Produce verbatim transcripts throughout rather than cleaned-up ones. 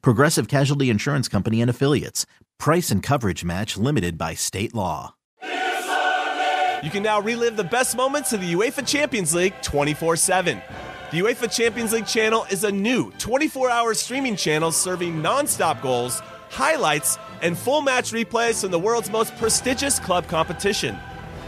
Progressive Casualty Insurance Company and Affiliates. Price and coverage match limited by state law. You can now relive the best moments of the UEFA Champions League twenty-four seven. The UEFA Champions League channel is a new twenty-four hour streaming channel serving non-stop goals, highlights, and full match replays from the world's most prestigious club competition.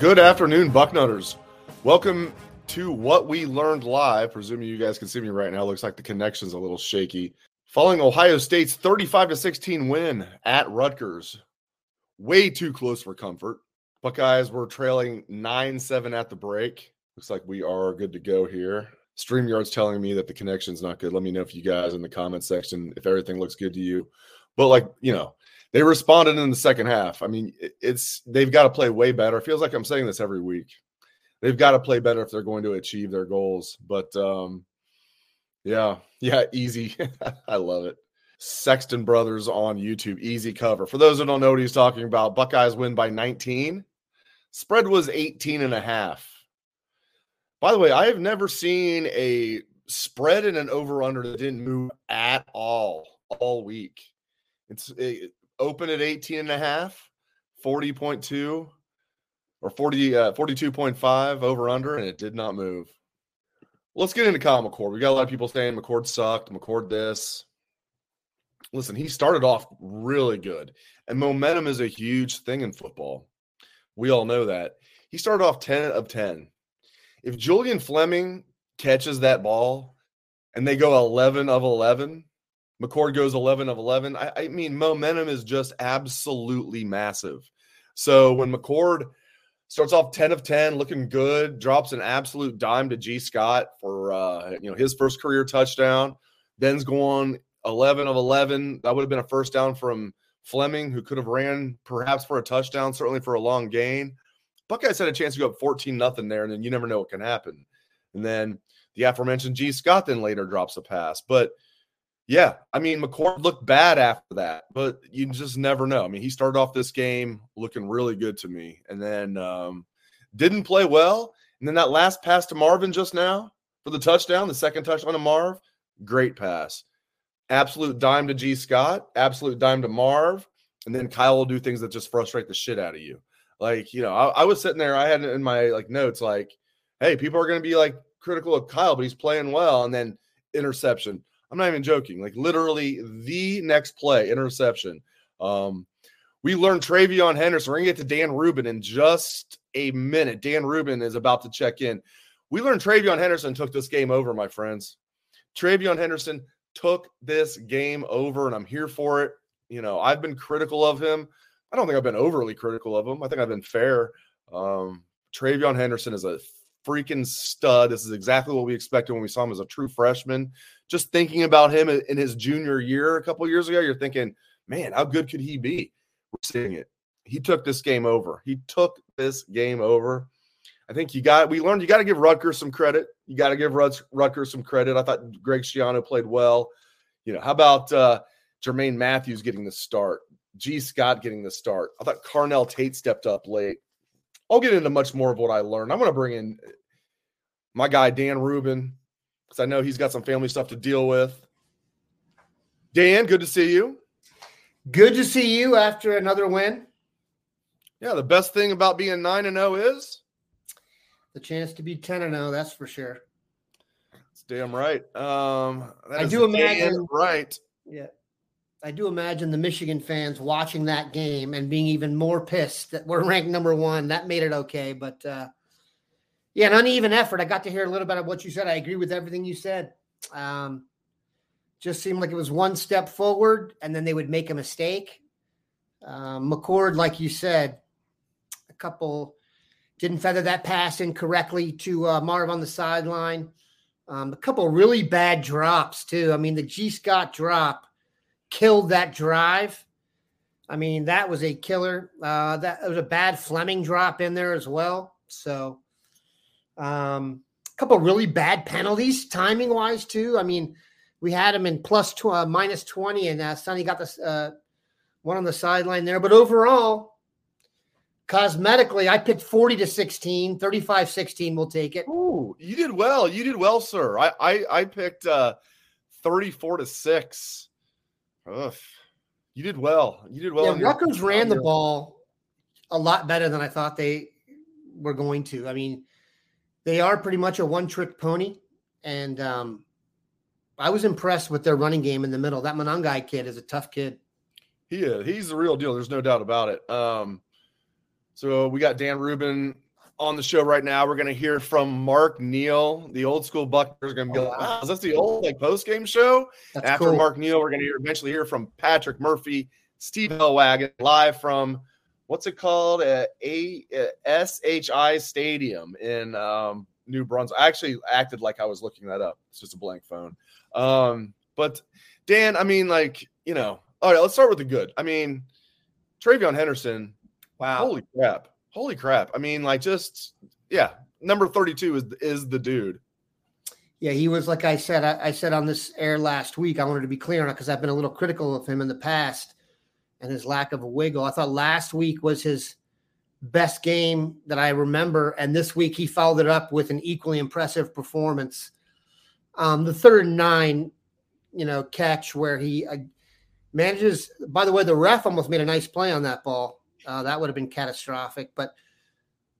Good afternoon, Bucknutters. Welcome to What We Learned Live. Presuming you guys can see me right now. Looks like the connection's a little shaky. Following Ohio State's thirty-five to sixteen win at Rutgers. Way too close for comfort. Buckeyes were trailing nine seven at the break. Looks like we are good to go here. StreamYard's telling me that the connection's not good. Let me know if you guys in the comment section, if everything looks good to you. But, like, you know, they responded in the second half. I mean, it's they've got to play way better. It feels like I'm saying this every week. They've got to play better if they're going to achieve their goals. But, um, yeah, yeah, easy. I love it. Sexton Brothers on YouTube, easy cover. For those who don't know what he's talking about, Buckeyes win by nineteen. Spread was eighteen and a half. By the way, I have never seen a spread and an over-under that didn't move at all, all week. It's it, open at eighteen and a half, forty point two or forty, uh, forty-two point five over under, and it did not move. Let's get into Kyle McCord. We got a lot of people saying McCord sucked, McCord this. Listen, he started off really good, and momentum is a huge thing in football. We all know that. He started off ten of ten. If Julian Fleming catches that ball and they go eleven of eleven, McCord goes eleven of eleven. I, I mean, momentum is just absolutely massive. So when McCord starts off ten of ten, looking good, drops an absolute dime to G Scott for uh, you know his first career touchdown, then's going eleven of eleven. That would have been a first down from Fleming, who could have ran perhaps for a touchdown, certainly for a long gain. Buckeyes had a chance to go up fourteen nothing there, and then you never know what can happen. And then the aforementioned G Scott then later drops a pass, but yeah, I mean, McCord looked bad after that, but you just never know. I mean, he started off this game looking really good to me, and then um, didn't play well. And then that last pass to Marvin just now for the touchdown, the second touchdown to Marv, great pass. Absolute dime to G Scott, absolute dime to Marv, and then Kyle will do things that just frustrate the shit out of you. Like, you know, I, I was sitting there, I had in my like notes, like, hey, people are going to be like critical of Kyle, but he's playing well, and then interception. I'm not even joking. Like, literally the next play, interception. Um, we learned TreVeyon Henderson. We're going to get to Dan Rubin in just a minute. Dan Rubin is about to check in. We learned TreVeyon Henderson took this game over, my friends. TreVeyon Henderson took this game over, and I'm here for it. You know, I've been critical of him. I don't think I've been overly critical of him. I think I've been fair. Um, TreVeyon Henderson is a freaking stud. This is exactly what we expected when we saw him as a true freshman. Just thinking about him in his junior year a couple years ago, you're thinking, man, how good could he be? We're seeing it. He took this game over. He took this game over. I think you got, we learned you got to give Rutgers some credit. You got to give Rutgers some credit. I thought Greg Schiano played well. You know, how about uh, Jermaine Matthews getting the start? G. Scott getting the start. I thought Carnell Tate stepped up late. I'll get into much more of what I learned. I'm going to bring in my guy, Dan Rubin, because I know he's got some family stuff to deal with. Dan, good to see you. Good to see you after another win. Yeah, the best thing about being nine and oh is? The chance to be ten and oh, that's for sure. That's damn right. Um, that I is do imagine right. Yeah. I do imagine the Michigan fans watching that game and being even more pissed that we're ranked number one. That made it okay. But, uh, yeah, an uneven effort. I got to hear a little bit of what you said. I agree with everything you said. Um, just seemed like it was one step forward, and then they would make a mistake. Uh, McCord, like you said, a couple didn't feather that pass incorrectly to uh, Marv on the sideline. Um, a couple really bad drops, too. I mean, the G Scott drop killed that drive. I mean, that was a killer. Uh, that it was a bad Fleming drop in there as well. So um, a couple really bad penalties timing wise too. I mean, we had him in plus two, uh, minus twenty, and uh, Sonny got this uh, one on the sideline there, but overall cosmetically I picked forty to sixteen, thirty-five sixteen. We'll take it. Ooh, you did well. You did well, sir. I, I, I picked uh, thirty-four to six. Ugh. You did well. You did well. Yeah, Rutgers your- ran the ball a lot better than I thought they were going to. I mean, they are pretty much a one-trick pony, and um, I was impressed with their running game in the middle. That Monongai kid is a tough kid. He is. He's the real deal. There's no doubt about it. Um, so we got Dan Rubin on the show right now. We're going to hear from Mark Neal, the old school Bucknuts. Going to be like, wow, is that the old like post game show? That's After cool. Mark Neal, we're going to hear, eventually hear from Patrick Murphy, Steve Helwagen, live from what's it called, uh, a, a S H I Stadium in um, New Brunswick. I actually acted like I was looking that up. It's just a blank phone. Um, but Dan, I mean, like you know, all right, let's start with the good. I mean, TreVeyon Henderson. Wow, holy crap. Holy crap. I mean, like just, yeah, number thirty-two is is the dude. Yeah, he was, like I said, I, I said on this air last week, I wanted to be clear on it because I've been a little critical of him in the past and his lack of a wiggle. I thought last week was his best game that I remember, and this week he followed it up with an equally impressive performance. Um, the third and nine, you know, catch where he uh, manages, by the way, the ref almost made a nice play on that ball. Uh, that would have been catastrophic, but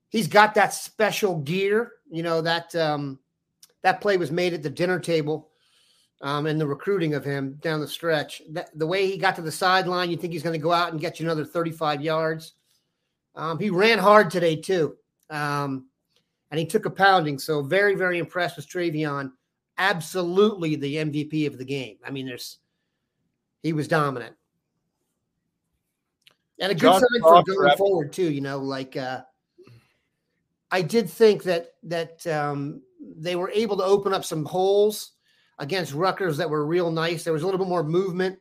he's got that special gear. You know, that um, that play was made at the dinner table um, and the recruiting of him down the stretch. That, the way he got to the sideline, you think he's going to go out and get you another thirty-five yards. Um, he ran hard today too, um, and he took a pounding. So very, very impressed with TreVeyon. Absolutely the M V P of the game. I mean, there's he was dominant. And a good Josh sign for going Proctor. Forward too, you know, like uh, I did think that, that um, they were able to open up some holes against Rutgers that were real nice. There was a little bit more movement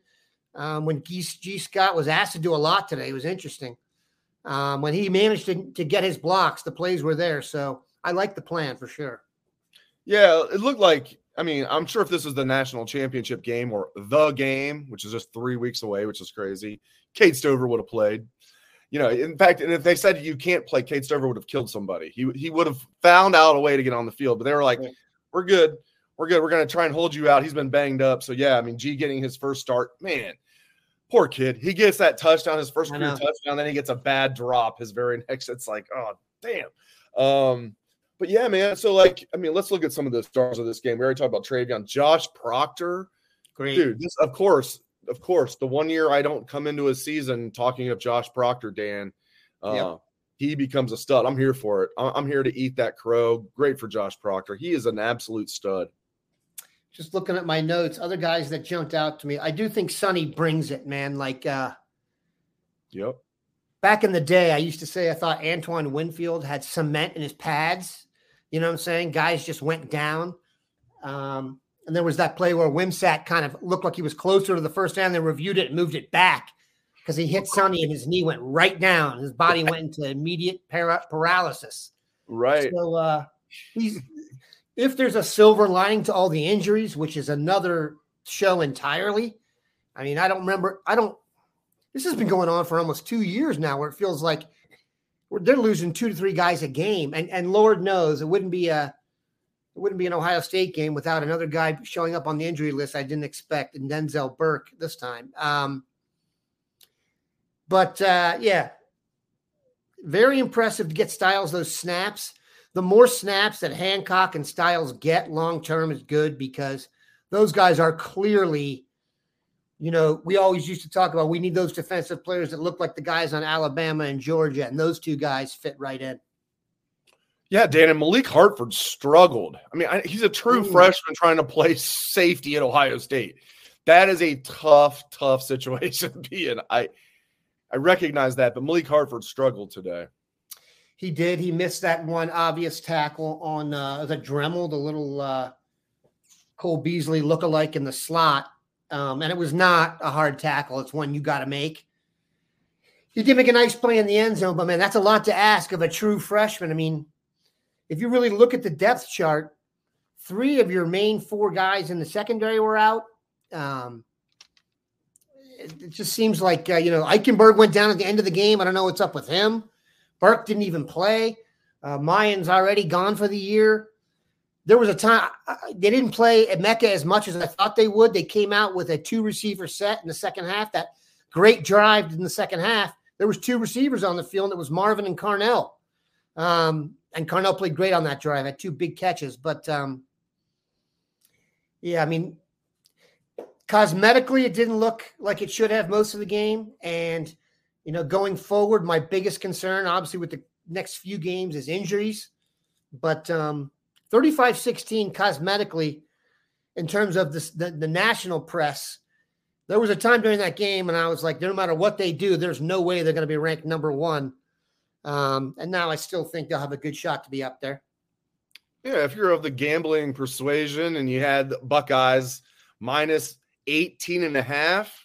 um, when G, G Scott was asked to do a lot today. It was interesting. Um, when he managed to, to get his blocks, the plays were there. So I like the plan for sure. Yeah. It looked like, I mean, I'm sure if this was the national championship game or the game, which is just three weeks away, which is crazy, Cade Stover would have played. You know, in fact, and if they said you can't play, Cade Stover would have killed somebody. He he would have found out a way to get on the field. But they were like, right. we're good. We're good. We're going to try and hold you out. He's been banged up. So, yeah, I mean, G getting his first start. Man, poor kid. He gets that touchdown, his first career touchdown. Then he gets a bad drop his very next. It's like, oh, damn. Um But, yeah, man, so, like, I mean, let's look at some of the stars of this game. We already talked about TreVeyon. Josh Proctor. Great. Dude, this, of course, of course, the one year I don't come into a season talking of Josh Proctor, Dan, uh, yep. he becomes a stud. I'm here for it. I'm here to eat that crow. Great for Josh Proctor. He is an absolute stud. Just looking at my notes, other guys that jumped out to me, I do think Sonny brings it, man. Like, uh, yep. Back in the day, I used to say I thought Antoine Winfield had cement in his pads. You know what I'm saying? Guys just went down. Um, and there was that play where Wimsatt kind of looked like he was closer to the first down. They reviewed it and moved it back because he hit Sonny and his knee went right down. His body went into immediate para- paralysis. Right. So uh, he's, if there's a silver lining to all the injuries, which is another show entirely, I mean, I don't remember. I don't. This has been going on for almost two years now where it feels like they're losing two to three guys a game, and and Lord knows it wouldn't be a it wouldn't be an Ohio State game without another guy showing up on the injury list I didn't expect, and Denzel Burke this time. Um, but uh, yeah, very impressive to get Stiles those snaps. The more snaps that Hancock and Stiles get long-term is good, because those guys are clearly, you know, we always used to talk about we need those defensive players that look like the guys on Alabama and Georgia, and those two guys fit right in. Yeah, Dan, and Malik Hartford struggled. I mean, I, he's a true Ooh. freshman trying to play safety at Ohio State. That is a tough, tough situation to be in. I, I recognize that, but Malik Hartford struggled today. He did. He missed that one obvious tackle on uh, the Dremel, the little uh, Cole Beasley lookalike in the slot, um, and it was not a hard tackle. It's one you got to make. He did make a nice play in the end zone, but, man, that's a lot to ask of a true freshman. I mean, if you really look at the depth chart, three of your main four guys in the secondary were out. Um, it, it just seems like, uh, you know, Eichenberg went down at the end of the game. I don't know what's up with him. Burke didn't even play. Uh, Mayan's already gone for the year. There was a time uh, they didn't play Emeka as much as I thought they would. They came out with a two-receiver set in the second half, that great drive in the second half. There was two receivers on the field, and it was Marvin and Carnell. Um, And Carnell played great on that drive, had two big catches. But, um, yeah, I mean, cosmetically, it didn't look like it should have most of the game. And, you know, going forward, my biggest concern, obviously, with the next few games is injuries. But um, thirty-five sixteen cosmetically, in terms of this, the, the national press, there was a time during that game, and I was like, no matter what they do, there's no way they're going to be ranked number one. Um, and now I still think they'll have a good shot to be up there. Yeah, if you're of the gambling persuasion and you had Buckeyes minus eighteen and a half,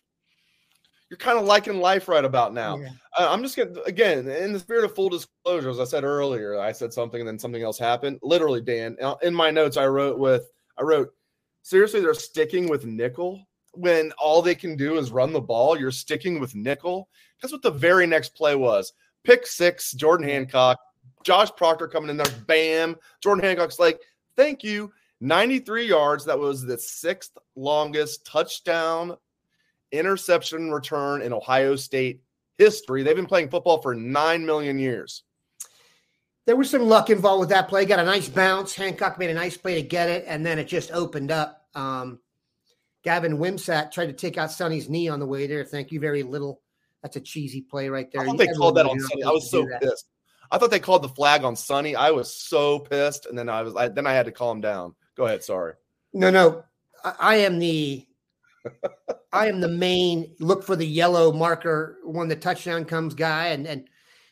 you're kind of liking life right about now. Yeah. Uh, I'm just going to, again, in the spirit of full disclosure, as I said earlier, I said something and then something else happened. Literally, Dan, in my notes, I wrote with, I wrote, seriously, they're sticking with nickel when all they can do is run the ball. You're sticking with nickel. That's what the very next play was. Pick six, Jordan Hancock, Josh Proctor coming in there, bam. Jordan Hancock's like, thank you, ninety-three yards. That was the sixth longest touchdown interception return in Ohio State history. They've been playing football for nine million years. There was some luck involved with that play. Got a nice bounce. Hancock made a nice play to get it, and then it just opened up. Um, Gavin Wimsatt tried to take out Sonny's knee on the way there. Thank you very little. That's a cheesy play right there. I thought they called that on Sonny. I was so pissed. I thought they called the flag on Sonny. I was so pissed, and then I was. I, then I had to calm down. Go ahead. Sorry. No, no. I, I am the. I am the main look for the yellow marker when the touchdown comes guy, and and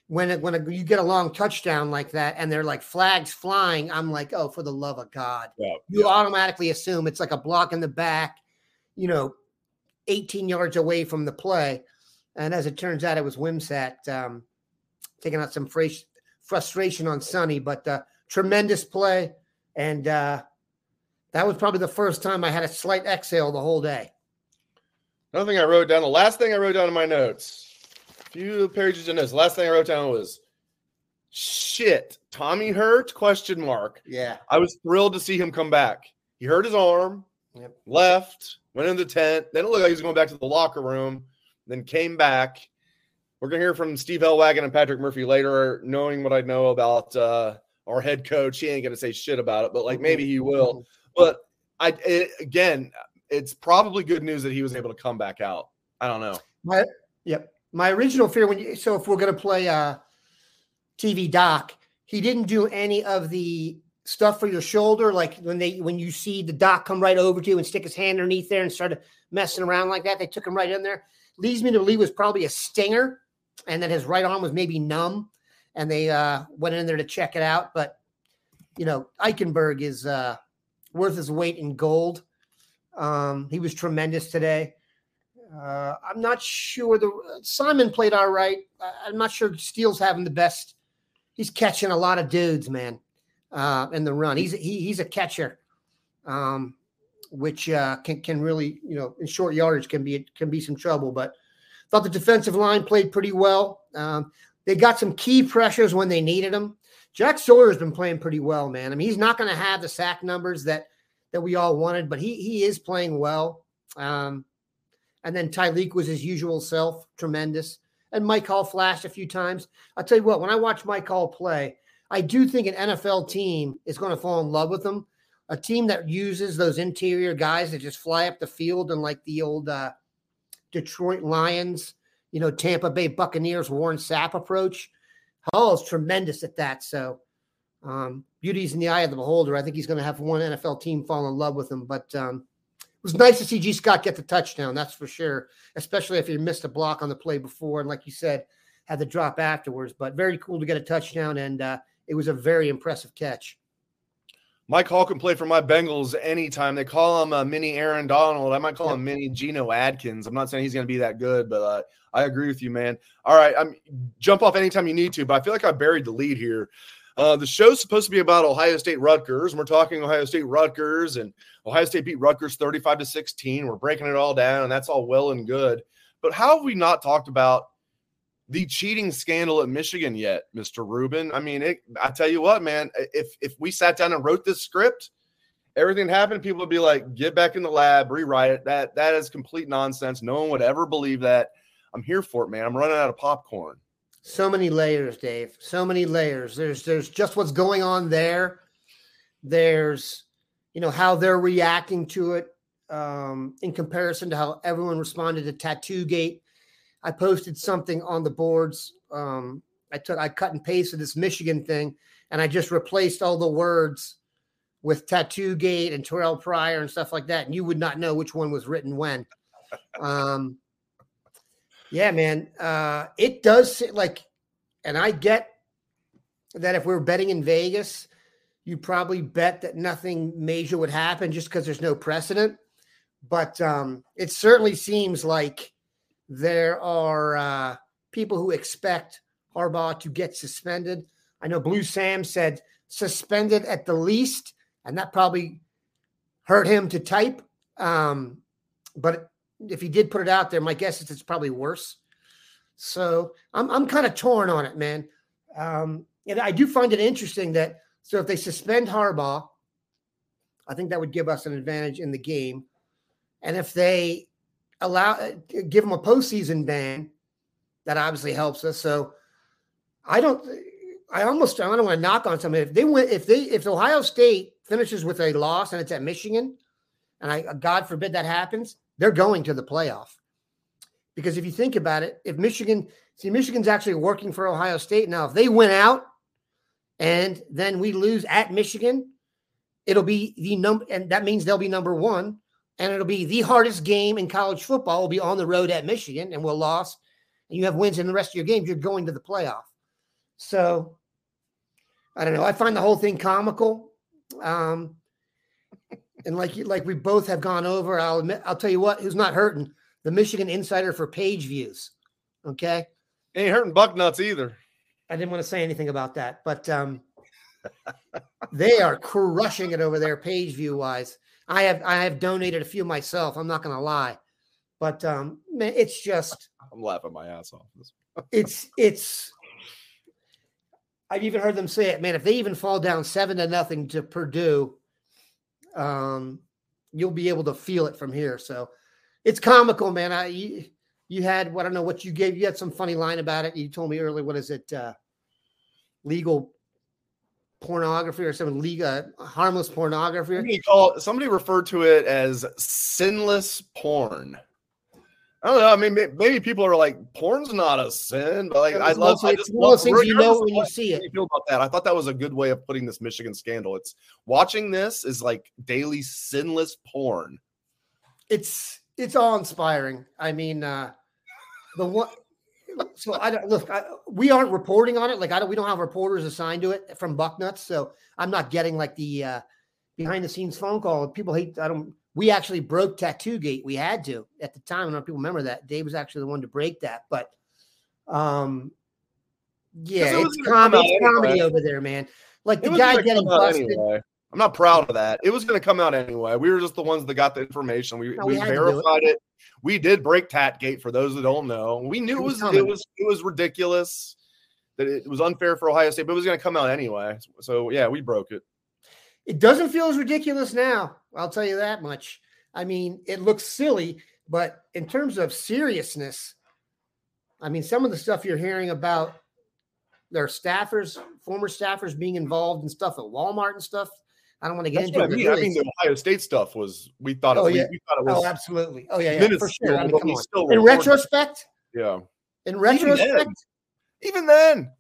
when it, when a, you get a long touchdown like that, and they're like flags flying, I'm like, oh, for the love of God! Yeah, you yeah. automatically assume it's like a block in the back, you know, eighteen yards away from the play. And as it turns out, it was Wimsatt um, taking out some fr- frustration on Sonny, but uh, tremendous play. And uh, that was probably the first time I had a slight exhale the whole day. Another thing I wrote down, the last thing I wrote down in my notes, a few pages in notes, the last thing I wrote down was, shit, Tommy hurt, question mark. Yeah. I was thrilled to see him come back. He hurt his arm, yep. left, went into the tent. Then it looked like he was going back to the locker room. Then came back. We're going to hear from Steve Helwagen and Patrick Murphy later. Knowing what I know about uh, our head coach, he ain't going to say shit about it, but like maybe he will. But I it, again, it's probably good news that he was able to come back out. I don't know. My, yep. My original fear when you, so if we're going to play uh, T V doc, he didn't do any of the stuff for your shoulder, like when they when you see the doc come right over to you and stick his hand underneath there and started messing around like that. They took him right in there. Leads me to believe was probably a stinger, and then his right arm was maybe numb, and they uh, went in there to check it out. But, you know, Eichenberg is uh, worth his weight in gold. Um, he was tremendous today. Uh, I'm not sure. the Simon played all right. I'm not sure Steele's having the best. He's catching a lot of dudes, man, uh, in the run. He's he, he's a catcher. Um which uh, can can really, you know, in short yardage can be can be some trouble. But thought the defensive line played pretty well. Um, they got some key pressures when they needed them. Jack Sawyer has been playing pretty well, man. I mean, he's not going to have the sack numbers that that we all wanted, but he he is playing well. Um, and then Tyleek was his usual self, tremendous. and Mike Hall flashed a few times. I'll tell you what, when I watch Mike Hall play, I do think an N F L team is going to fall in love with him. A team that uses those interior guys that just fly up the field and like the old uh, Detroit Lions, you know, Tampa Bay Buccaneers, Warren Sapp approach. Hall is tremendous at that. So um, beauty's in the eye of the beholder. I think he's going to have one N F L team fall in love with him. But um, it was nice to see G Scott get the touchdown. That's for sure. Especially if he missed a block on the play before. And like you said, had the drop afterwards, but very cool to get a touchdown. And uh, it was a very impressive catch. Mike Hall can play for my Bengals anytime. They call him uh, mini Aaron Donald. I might call him mini Geno Atkins. I'm not saying he's going to be that good, but uh, I agree with you, man. All right, I'm, jump off anytime you need to, but I feel like I buried the lead here. Uh, the show's supposed to be about Ohio State Rutgers, and we're talking Ohio State Rutgers, and Ohio State beat Rutgers thirty-five to sixteen. We're breaking it all down, and that's all well and good. But how have we not talked about the cheating scandal at Michigan yet, Mister Rubin? I mean, it, I tell you what, man, if if we sat down and wrote this script, everything happened, people would be like, get back in the lab, rewrite it. That that is complete nonsense. No one would ever believe that. I'm here for it, man. I'm running out of popcorn. So many layers, Dave. So many layers. There's there's just what's going on there. There's, you know, how they're reacting to it um, in comparison to how everyone responded to Tattoo Gate. I posted something on the boards. Um, I took, I cut and pasted this Michigan thing, and I just replaced all the words with Tattoo Gate and Terrell Pryor and stuff like that. And you would not know which one was written when. Um, yeah, man, uh, it does seem like, and I get that if we were betting in Vegas, you probably bet that nothing major would happen just because there's no precedent. But um, it certainly seems like there are uh, people who expect Harbaugh to get suspended. I know Blue Sam said suspended at the least, and that probably hurt him to type. Um, but if he did put it out there, my guess is it's probably worse. So I'm I'm kind of torn on it, man. Um, and I do find it interesting that so if they suspend Harbaugh, I think that would give us an advantage in the game. And if they allow give him a postseason ban, that obviously helps us. So I don't, I almost, I don't want to knock on something. If they went, if they, if Ohio State finishes with a loss and it's at Michigan, and I, God forbid that happens, they're going to the playoff. Because if you think about it, if Michigan, see, Michigan's actually working for Ohio State now. If they win out and then we lose at Michigan, it'll be the number, and that means they'll be number one. And it'll be the hardest game in college football. Will be on the road at Michigan, and we'll lose. And you have wins in the rest of your games. You're going to the playoff. So, I don't know. I find the whole thing comical. Um, and like you, like we both have gone over, I'll admit, I'll tell you what. Who's not hurting? The Michigan Insider for page views. Okay. Ain't hurting Bucknuts either. I didn't want to say anything about that, but um, they are crushing it over there, page view wise. I have I have donated a few myself. I'm not going to lie, but um, man, it's just I'm laughing my ass off. it's it's. I've even heard them say it, man. If they even fall down seven to nothing to Purdue, um, you'll be able to feel it from here. So it's comical, man. I you, you had what I don't know what you gave. You had some funny line about it. You told me earlier. What is it? Uh, legal. Pornography or some legal uh, harmless pornography. Somebody, called, somebody referred to it as sinless porn. I don't know. I mean, maybe people are like, "Porn's not a sin," but like, I love. I just love things you know when you see it. How do you feel about that? I thought that was a good way of putting this Michigan scandal. It's watching this is like daily sinless porn. It's it's awe inspiring. I mean, uh, the one. So I don't look. I, we aren't reporting on it. Like I don't. We don't have reporters assigned to it from Bucknuts. So I'm not getting like the uh, behind the scenes phone call. People hate. I don't. We actually broke Tattoo Gate. We had to at the time. I don't know if people remember that. Dave was actually the one to break that. But um, yeah, it it's comedy. It's anyway. Comedy over there, man. Like the guy getting busted. Anyway. I'm not proud of that. It was going to come out anyway. We were just the ones that got the information. We no, we, we verified it. it. We did break Tat Gate for those that don't know. We knew it was it was it was, it was ridiculous, that it was unfair for Ohio State, but it was going to come out anyway. So yeah, we broke it. It doesn't feel as ridiculous now. I'll tell you that much. I mean, it looks silly, but in terms of seriousness, I mean, some of the stuff you're hearing about their staffers, former staffers being involved in stuff at Walmart and stuff. I don't want to get That's into it. I mean, I mean the Ohio State stuff was, we thought, oh, it, yeah. we, we thought it was. Oh, absolutely. Oh, yeah, yeah for sure. I mean, come on. In retrospect? Yeah. In retrospect? Even then, even then,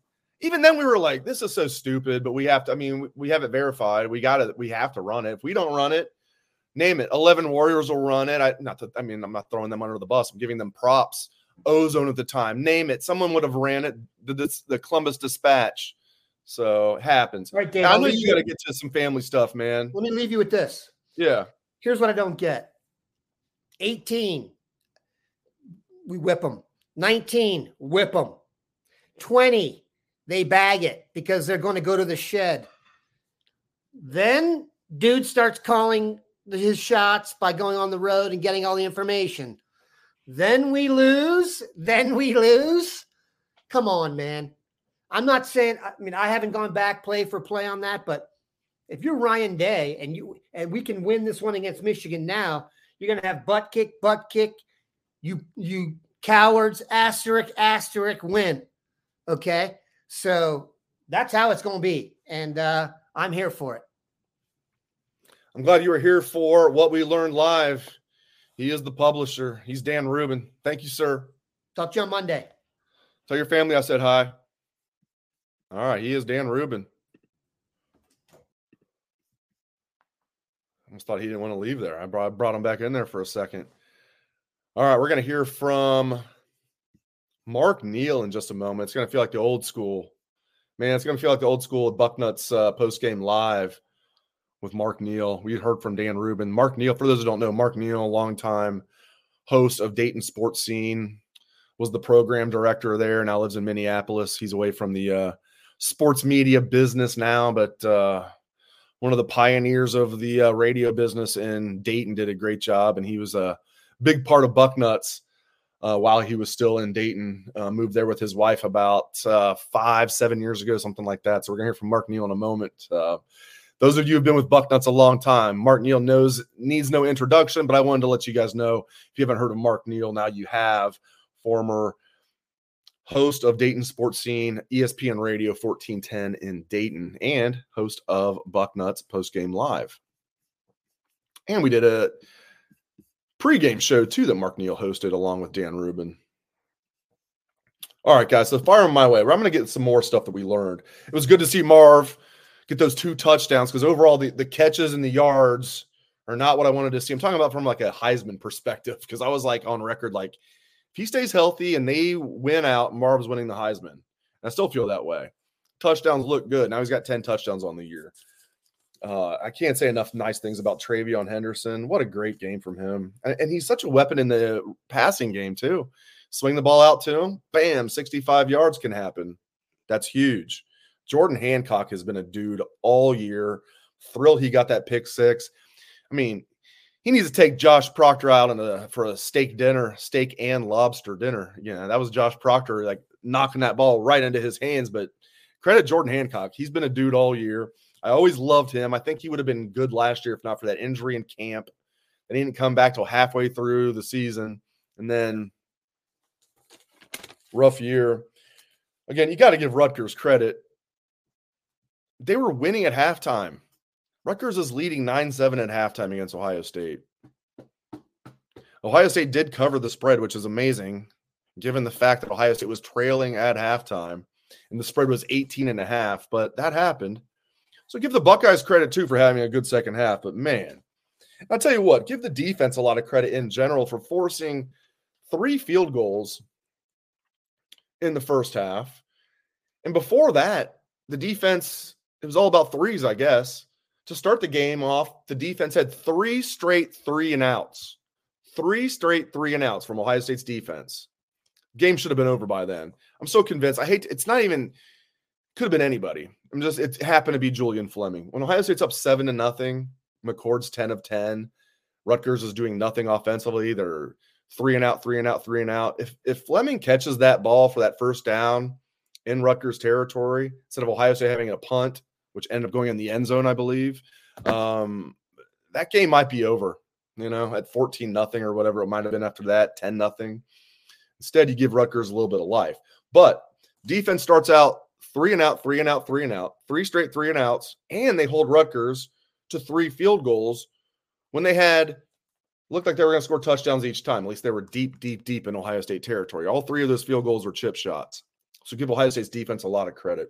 even then we were like, this is so stupid, but we have to, I mean, we, we have it verified. We got it. We have to run it. If we don't run it, name it. eleven Warriors will run it. I not. To, I mean, I'm not throwing them under the bus. I'm giving them props. Ozone at the time. Name it. Someone would have ran it. The, the, the Columbus Dispatch. So it happens. All right, Dave, I know you got to get to some family stuff, man. Let me leave you with this. Yeah. Here's what I don't get. eighteen, we whip them. nineteen, whip them. twenty, they bag it because they're going to go to the shed. Then dude starts calling his shots by going on the road and getting all the information. Then we lose. Then we lose. Come on, man. I'm not saying, I mean, I haven't gone back play for play on that, but if you're Ryan Day and you and we can win this one against Michigan now, you're going to have butt kick, butt kick, you you cowards, asterisk, asterisk, win. Okay? So that's how it's going to be, and uh, I'm here for it. I'm glad you were here for What We Learned Live. He is the publisher. He's Dan Rubin. Thank you, sir. Talk to you on Monday. Tell your family I said hi. All right, he is Dan Rubin. I almost thought he didn't want to leave there. I brought, brought him back in there for a second. All right, we're going to hear from Mark Neal in just a moment. It's going to feel like the old school. Man, it's going to feel like the old school at Bucknuts uh, postgame live with Mark Neal. We heard from Dan Rubin. Mark Neal, for those who don't know, Mark Neal, longtime host of Dayton Sports Scene, was the program director there, now lives in Minneapolis. He's away from the uh, – sports media business now, but uh, one of the pioneers of the uh, radio business in Dayton did a great job, and he was a big part of Bucknuts uh, while he was still in Dayton. Uh, moved there with his wife about uh, five, seven years ago, something like that. So we're going to hear from Mark Neal in a moment. Uh, those of you who have been with Bucknuts a long time, Mark Neal knows needs no introduction, but I wanted to let you guys know, if you haven't heard of Mark Neal, now you have. Former host of Dayton Sports Scene, E S P N Radio fourteen ten in Dayton, and host of Bucknuts Postgame Live. And we did a pregame show, too, that Mark Neal hosted along with Dan Rubin. All right, guys, so fire my way. I'm going to get some more stuff that we learned. It was good to see Marv get those two touchdowns, because overall the, the catches and the yards are not what I wanted to see. I'm talking about from like a Heisman perspective, because I was like on record like, if he stays healthy and they win out, Marv's winning the Heisman. I still feel that way. Touchdowns look good. Now he's got ten touchdowns on the year. Uh, I can't say enough nice things about TreVeyon Henderson. What a great game from him. And, and he's such a weapon in the passing game, too. Swing the ball out to him. Bam, sixty-five yards can happen. That's huge. Jordan Hancock has been a dude all year. Thrilled he got that pick six. I mean, he needs to take Josh Proctor out on a, for a steak dinner, steak and lobster dinner. You know, that was Josh Proctor, like, knocking that ball right into his hands. But credit Jordan Hancock. He's been a dude all year. I always loved him. I think he would have been good last year if not for that injury in camp. They didn't come back till halfway through the season. And then rough year. Again, you got to give Rutgers credit. They were winning at halftime. Rutgers is leading nine seven at halftime against Ohio State. Ohio State did cover the spread, which is amazing, given the fact that Ohio State was trailing at halftime, and the spread was eighteen and a half, but that happened. So give the Buckeyes credit, too, for having a good second half, but, man, I'll tell you what, give the defense a lot of credit in general for forcing three field goals in the first half. And before that, the defense, it was all about threes, I guess. To start the game off, the defense had three straight three and outs. Three straight three and outs from Ohio State's defense. Game should have been over by then. I'm so convinced. I hate to, it's not even could have been anybody. I'm just it happened to be Julian Fleming. When Ohio State's up seven to nothing, McCord's ten of ten. Rutgers is doing nothing offensively. They're three and out, three and out, three and out. If if Fleming catches that ball for that first down in Rutgers territory, instead of Ohio State having a punt, which ended up going in the end zone, I believe. Um, that game might be over, you know, at fourteen nothing or whatever it might have been after that, ten nothing. Instead, you give Rutgers a little bit of life. But defense starts out three and out, three and out, three and out, three straight three and outs, and they hold Rutgers to three field goals when they had looked like they were going to score touchdowns each time. At least they were deep, deep, deep in Ohio State territory. All three of those field goals were chip shots. So give Ohio State's defense a lot of credit.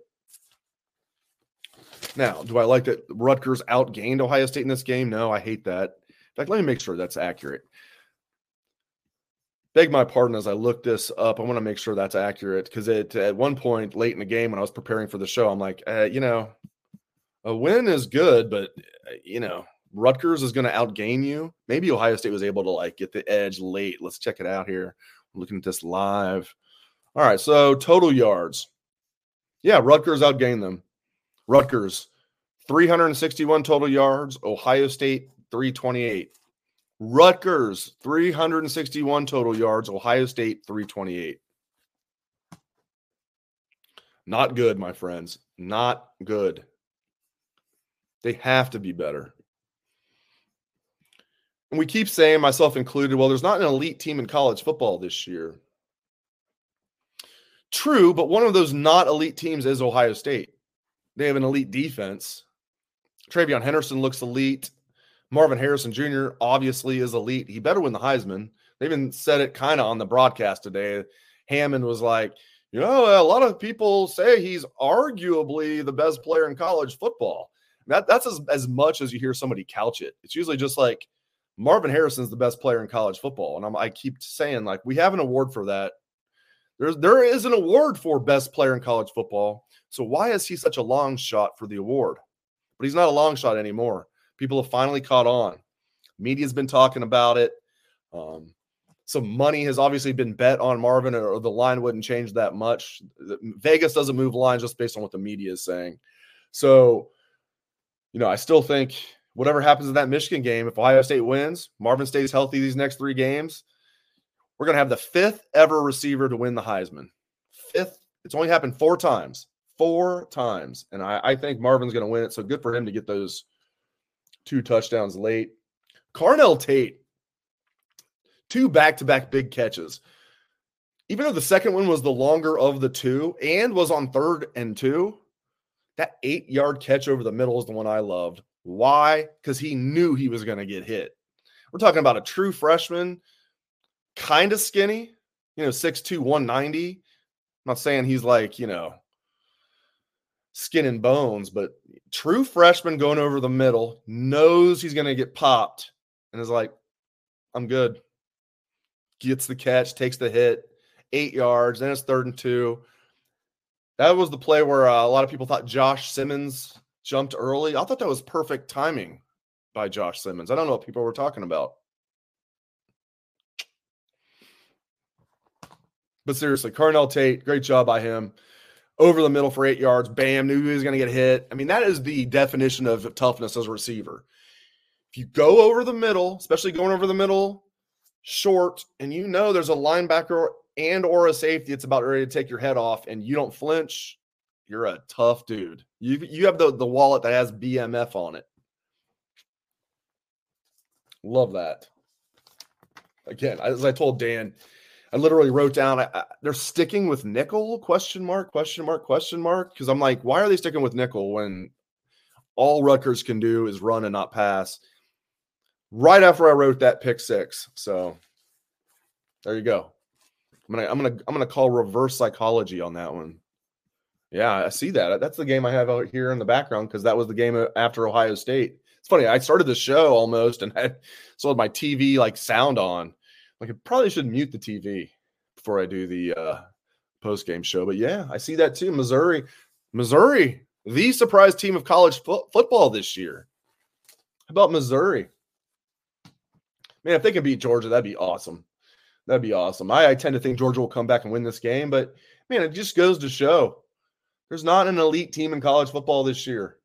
Now, do I like that Rutgers outgained Ohio State in this game? No, I hate that. In fact, let me make sure that's accurate. Beg my pardon as I look this up. I want to make sure that's accurate because it at one point late in the game when I was preparing for the show, I'm like, uh, you know, a win is good, but, you know, Rutgers is going to outgain you. Maybe Ohio State was able to, like, get the edge late. Let's check it out here. We're looking at this live. All right, so total yards. Yeah, Rutgers outgained them. Rutgers, three hundred sixty-one total yards. Ohio State, three twenty-eight. Rutgers, three hundred sixty-one total yards. Ohio State, three twenty-eight. Not good, my friends. Not good. They have to be better. And we keep saying, myself included, well, there's not an elite team in college football this year. True, but one of those not elite teams is Ohio State. They have an elite defense. TreVeyon Henderson looks elite. Marvin Harrison Junior obviously is elite. He better win the Heisman. They even said it kind of on the broadcast today. Hammond was like, you know, a lot of people say he's arguably the best player in college football. That, that's as, as much as you hear somebody couch it. It's usually just like, Marvin Harrison's the best player in college football. And I'm, I keep saying, like, we have an award for that. There's, there is an award for best player in college football. So why is he such a long shot for the award? But he's not a long shot anymore. People have finally caught on. Media's been talking about it. Um, some money has obviously been bet on Marvin, or, or the line wouldn't change that much. Vegas doesn't move lines just based on what the media is saying. So, you know, I still think – whatever happens in that Michigan game, if Ohio State wins, Marvin stays healthy these next three games, we're going to have the fifth ever receiver to win the Heisman. Fifth. It's only happened four times. Four times. And I, I think Marvin's going to win it, so good for him to get those two touchdowns late. Carnell Tate, two back-to-back big catches. Even though the second one was the longer of the two and was on third and two, that eight-yard catch over the middle is the one I loved. Why? Because he knew he was going to get hit. We're talking about a true freshman, kind of skinny, you know, six two, one ninety. I'm not saying he's like, you know, skin and bones, but true freshman going over the middle, knows he's going to get popped, and is like, I'm good. Gets the catch, takes the hit, eight yards, then it's third and two. That was the play where uh, a lot of people thought Josh Simmons – jumped early. I thought that was perfect timing by Josh Simmons. I don't know what people were talking about. But seriously, Carnell Tate, great job by him. Over the middle for eight yards. Bam, knew he was going to get hit. I mean, that is the definition of toughness as a receiver. If you go over the middle, especially going over the middle, short, and you know there's a linebacker and or a safety that's about ready to take your head off and you don't flinch, you're a tough dude. You you have the, the wallet that has B M F on it. Love that. Again, as I told Dan, I literally wrote down, I, I, they're sticking with nickel, question mark, question mark, question mark. Because I'm like, why are they sticking with nickel when all Rutgers can do is run and not pass? Right after I wrote that pick six. So there you go. I'm gonna I'm gonna I'm gonna call reverse psychology on that one. Yeah, I see that. That's the game I have out here in the background because that was the game after Ohio State. It's funny. I started the show almost and I still had my T V like sound on. Like I probably should mute the T V before I do the uh, post game show. But yeah, I see that too. Missouri, Missouri, the surprise team of college fo- football this year. How about Missouri? Man, if they can beat Georgia, that'd be awesome. That'd be awesome. I, I tend to think Georgia will come back and win this game, but man, it just goes to show. There's not an elite team in college football this year.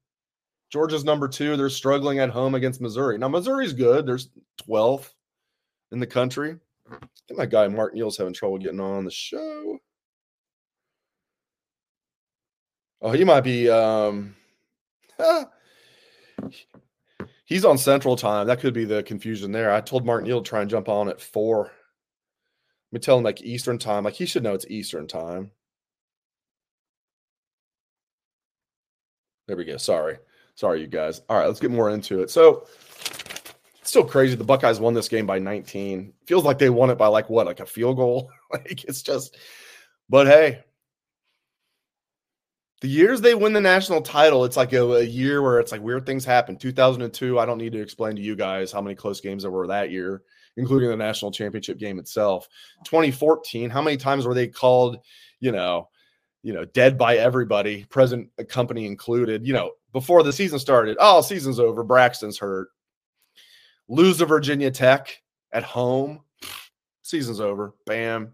Georgia's number two. They're struggling at home against Missouri. Now, Missouri's good. They're twelfth in the country. I think my guy Mark Neal's having trouble getting on the show. Oh, he might be. Um, he's on Central Time. That could be the confusion there. I told Mark Neal to try and jump on at four. Let me tell him like Eastern time. Like he should know it's Eastern time. There we go. Sorry. Sorry, you guys. All right, let's get more into it. So it's still crazy. The Buckeyes won this game by nineteen. Feels like they won it by like what? Like a field goal? Like it's just, but hey. The years they win the national title, it's like a, a year where it's like weird things happen. two thousand two, I don't need to explain to you guys how many close games there were that year, including the national championship game itself. twenty fourteen, how many times were they called, you know, you know, dead by everybody, present company included, you know, before the season started. Oh, season's over. Braxton's hurt. Lose to Virginia Tech at home. Season's over. Bam.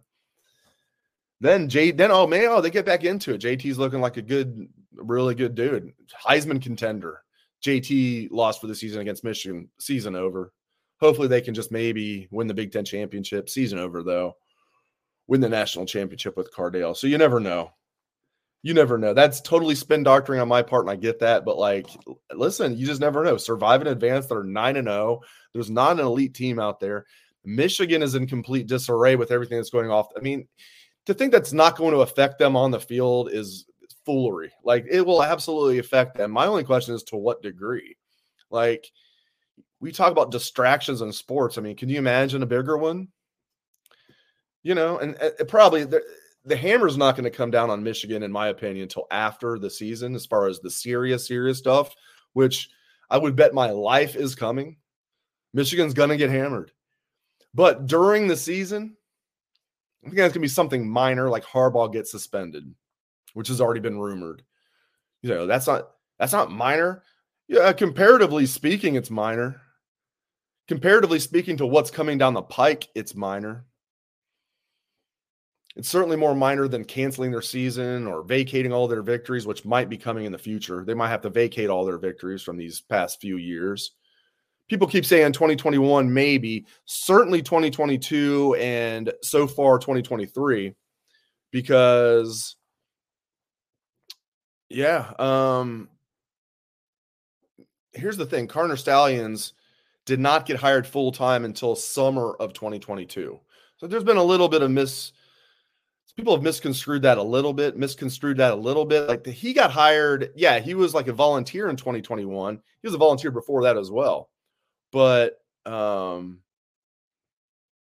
Then J then oh man, oh they get back into it. J T's looking like a good, really good dude. Heisman contender. J T lost for the season against Michigan. Season over. Hopefully they can just maybe win the Big Ten championship. Season over though. Win the national championship with Cardale. So you never know. You never know. That's totally spin doctoring on my part, and I get that. But like, listen, you just never know. Survive and advance. They're nine and zero. There's not an elite team out there. Michigan is in complete disarray with everything that's going off. I mean. To think that's not going to affect them on the field is foolery. Like, it will absolutely affect them. My only question is to what degree? Like, we talk about distractions in sports. I mean, can you imagine a bigger one? You know, and it probably the, the hammer's not going to come down on Michigan, in my opinion, until after the season as far as the serious, serious stuff, which I would bet my life is coming. Michigan's going to get hammered. But during the season, I think that's going to be something minor, like Harbaugh gets suspended, which has already been rumored. You know, that's not that's not minor. Yeah, comparatively speaking, it's minor. Comparatively speaking to what's coming down the pike, it's minor. It's certainly more minor than canceling their season or vacating all their victories, which might be coming in the future. They might have to vacate all their victories from these past few years. People keep saying twenty twenty-one, maybe, certainly twenty twenty-two, and so far twenty twenty-three, because, yeah, um, here's the thing. Connor Stalions did not get hired full-time until summer of twenty twenty-two. So there's been a little bit of mis – people have misconstrued that a little bit, misconstrued that a little bit. Like the, he got hired – yeah, he was like a volunteer in twenty twenty-one. He was a volunteer before that as well. But um,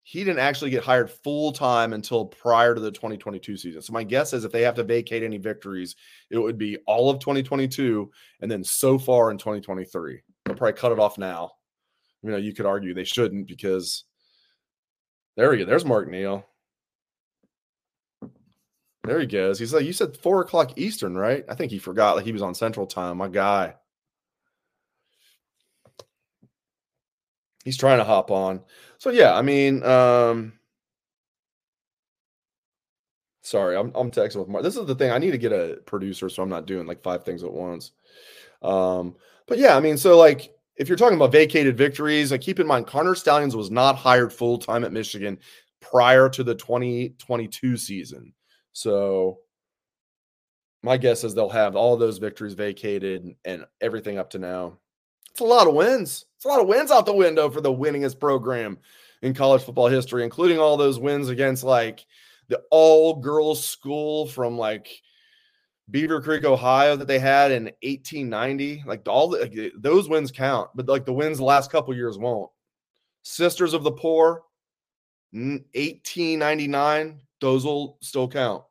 he didn't actually get hired full-time until prior to the twenty twenty-two season. So my guess is if they have to vacate any victories, it would be all of twenty twenty-two and then so far in twenty twenty-three. They'll probably cut it off now. You know, you could argue they shouldn't because there we go. There's Mark Neal. There he goes. He's like, you said four o'clock Eastern, right? I think he forgot. Like he was on Central Time. My guy. He's trying to hop on. So, yeah, I mean, um, sorry, I'm, I'm texting with Mark. This is the thing. I need to get a producer so I'm not doing like five things at once. Um, but, yeah, I mean, so, like, if you're talking about vacated victories, like, keep in mind, Connor Stalions was not hired full-time at Michigan prior to the twenty twenty-two season. So, my guess is they'll have all those victories vacated and everything up to now. It's a lot of wins. It's a lot of wins out the window for the winningest program in college football history, including all those wins against like the all-girls school from like Beaver Creek, Ohio, that they had in eighteen ninety. Like all the, like, those wins count, but like the wins the last couple years won't. Sisters of the Poor, eighteen ninety-nine, those will still count.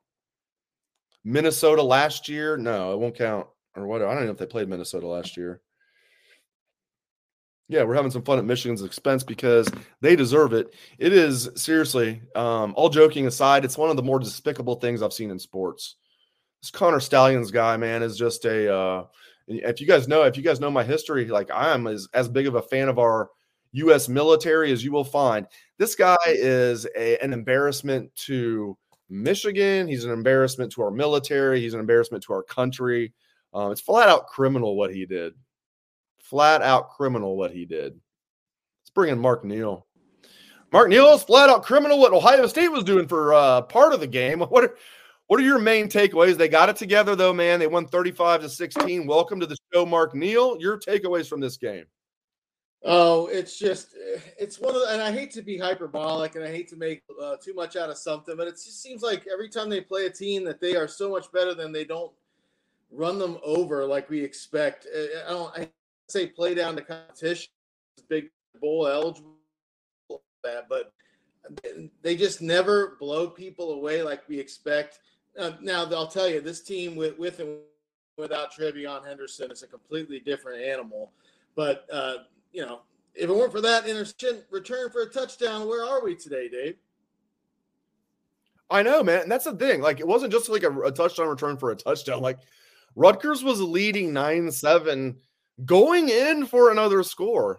Minnesota last year, no, it won't count. Or what? I don't know if they played Minnesota last year. Yeah, we're having some fun at Michigan's expense because they deserve it. It is, seriously, um, all joking aside, it's one of the more despicable things I've seen in sports. This Connor Stalions guy, man, is just a uh, – if you guys know, if you guys know my history, like I am as, as big of a fan of our U S military as you will find. This guy is a, an embarrassment to Michigan. He's an embarrassment to our military. He's an embarrassment to our country. Um, it's flat-out criminal what he did. Flat out criminal what he did. Let's bring in Mark Neal. Mark Neal is flat out criminal what Ohio State was doing for uh, part of the game. What are, what are your main takeaways? They got it together though, man. They won thirty-five to sixteen. Welcome to the show, Mark Neal. Your takeaways from this game. Oh, it's just, it's one of the, and I hate to be hyperbolic and I hate to make uh, too much out of something, but it just seems like every time they play a team that they are so much better than they don't run them over like we expect. I don't I say play down to competition, big bowl eligible, that, but they just never blow people away like we expect. Uh, now, I'll tell you, this team with, with and without TreVeyon Henderson is a completely different animal, but uh you know, if it weren't for that interception return for a touchdown, where are we today, Dave? I know, man. And that's the thing. Like, it wasn't just like a, a touchdown return for a touchdown. Like, Rutgers was leading nine seven, going in for another score.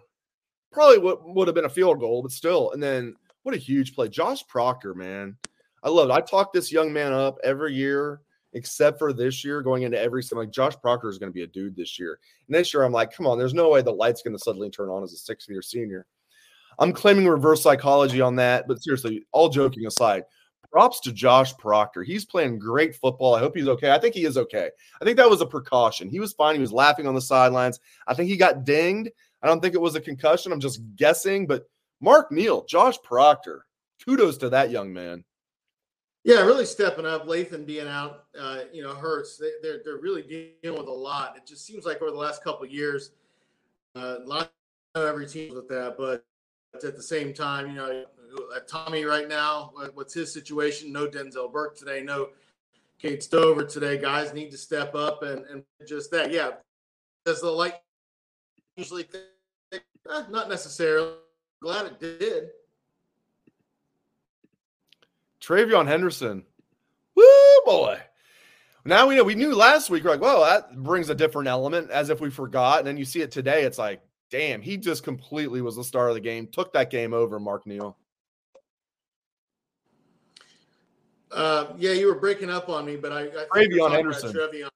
Probably would, would have been a field goal, but still. And then, what a huge play. Josh Proctor, man. I love it. I talk this young man up every year, except for this year, going into every season. Like, Josh Proctor is going to be a dude this year. And this year, I'm like, come on, there's no way the light's going to suddenly turn on as a sixth-year senior. I'm claiming reverse psychology on that, but seriously, all joking aside, props to Josh Proctor. He's playing great football. I hope he's okay. I think he is okay. I think that was a precaution. He was fine. He was laughing on the sidelines. I think he got dinged. I don't think it was a concussion. I'm just guessing. But Mark Neal, Josh Proctor, kudos to that young man. Yeah, really stepping up. Latham being out, uh, you know, hurts. They, they're they're really dealing with a lot. It just seems like over the last couple of years, uh, a lot of every team with that. But at the same time, you know, Tommy right now, what's his situation? No Denzel Burke today. No Cade Stover today. Guys need to step up and, and just that. Yeah, does the light usually think? Eh, not necessarily. Glad it did. TreVeyon Henderson. Woo, boy. Now we know. We knew last week. We're like, well, that brings a different element, as if we forgot. And then you see it today. It's like, damn, he just completely was the star of the game. Took that game over, Mark Neal. Uh, yeah, you were breaking up on me, but I, I think TreVeyon Henderson. TreVeyon.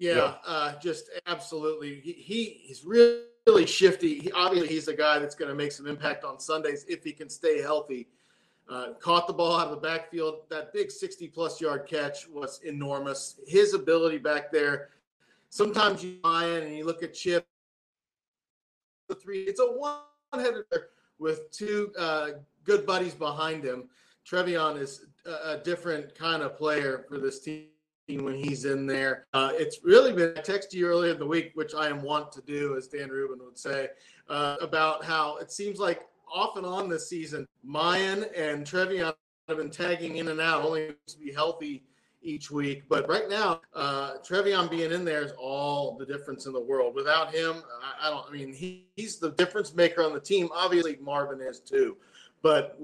Yeah, yeah. Uh, just absolutely. He, he is really, really shifty. He, obviously, he's a guy that's going to make some impact on Sundays if he can stay healthy. Uh, caught the ball out of the backfield. That big sixty-plus yard catch was enormous. His ability back there, sometimes you buy in and you look at Chip, the three. It's a one-header with two uh, good buddies behind him. TreVeyon is a, a different kind of player for this team when he's in there. Uh, it's really been – I texted you earlier in the week, which I am wont to do, as Dan Rubin would say, uh, about how it seems like off and on this season, Mayan and TreVeyon have been tagging in and out, only to be healthy each week. But right now, uh, TreVeyon being in there is all the difference in the world. Without him, I, I don't. I mean, he, he's the difference maker on the team. Obviously, Marvin is too. But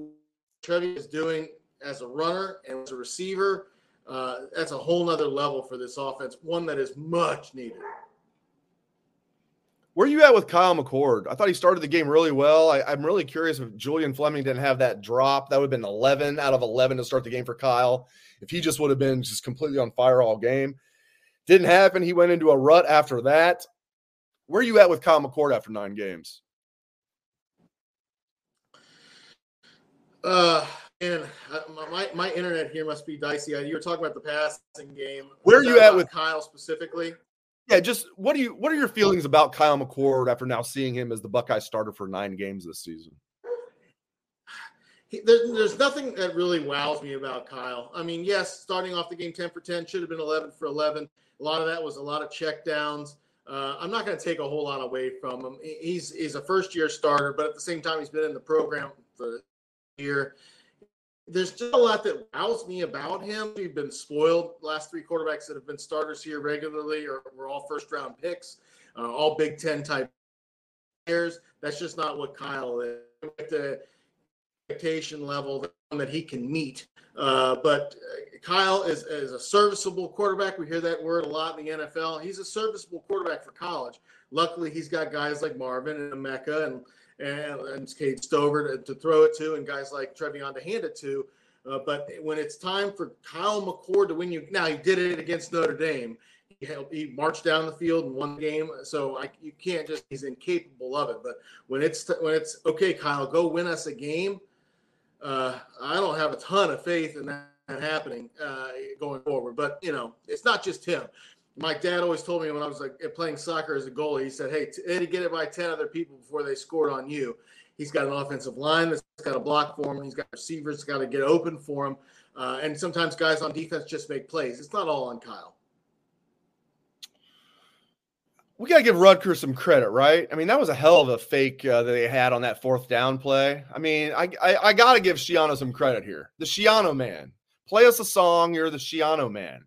TreVeyon is doing as a runner and as a receiver. Uh, that's a whole nother level for this offense. One that is much needed. Where are you at with Kyle McCord? I thought he started the game really well. I, I'm really curious if Julian Fleming didn't have that drop. That would have been eleven out of eleven to start the game for Kyle. If he just would have been just completely on fire all game. Didn't happen. He went into a rut after that. Where are you at with Kyle McCord after nine games? Uh, and my, my internet here must be dicey. You were talking about the passing game. Where are you at with Kyle specifically? Yeah, just what do you what are your feelings about Kyle McCord after now seeing him as the Buckeye starter for nine games this season? He, there's, there's nothing that really wows me about Kyle. I mean, yes, starting off the game ten for ten, should have been eleven for eleven. A lot of that was a lot of check downs. Uh, I'm not going to take a whole lot away from him. He's, he's a first-year starter, but at the same time, he's been in the program for a year. There's just a lot that wows me about him. We've been spoiled. Last three quarterbacks that have been starters here regularly are, were all first-round picks, uh, all Big Ten-type players. That's just not what Kyle is. At the expectation level that he can meet. Uh, but Kyle is, is a serviceable quarterback. We hear that word a lot in the N F L. He's a serviceable quarterback for college. Luckily, he's got guys like Marvin and Emeka and And, and Cade Stover to, to throw it to, and guys like TreVeyon to hand it to. Uh, but when it's time for Kyle McCord to win, you now he did it against Notre Dame. He, helped, he marched down the field and won the game, so I, you can't just he's incapable of it. But when it's when it's okay, Kyle, go win us a game. Uh, I don't have a ton of faith in that happening uh, going forward. But you know, it's not just him. my dad always told me when I was like playing soccer as a goalie, he said, hey, they had to get it by ten other people before they scored on you. He's got an offensive line that's got a block for him. He's got receivers that's got to get open for him. Uh, and sometimes guys on defense just make plays. It's not all on Kyle. We got to give Rutgers some credit, right? I mean, that was a hell of a fake uh, that they had on that fourth down play. I mean, I I, I got to give Schiano some credit here. The Schiano man. Play us a song. You're the Schiano man.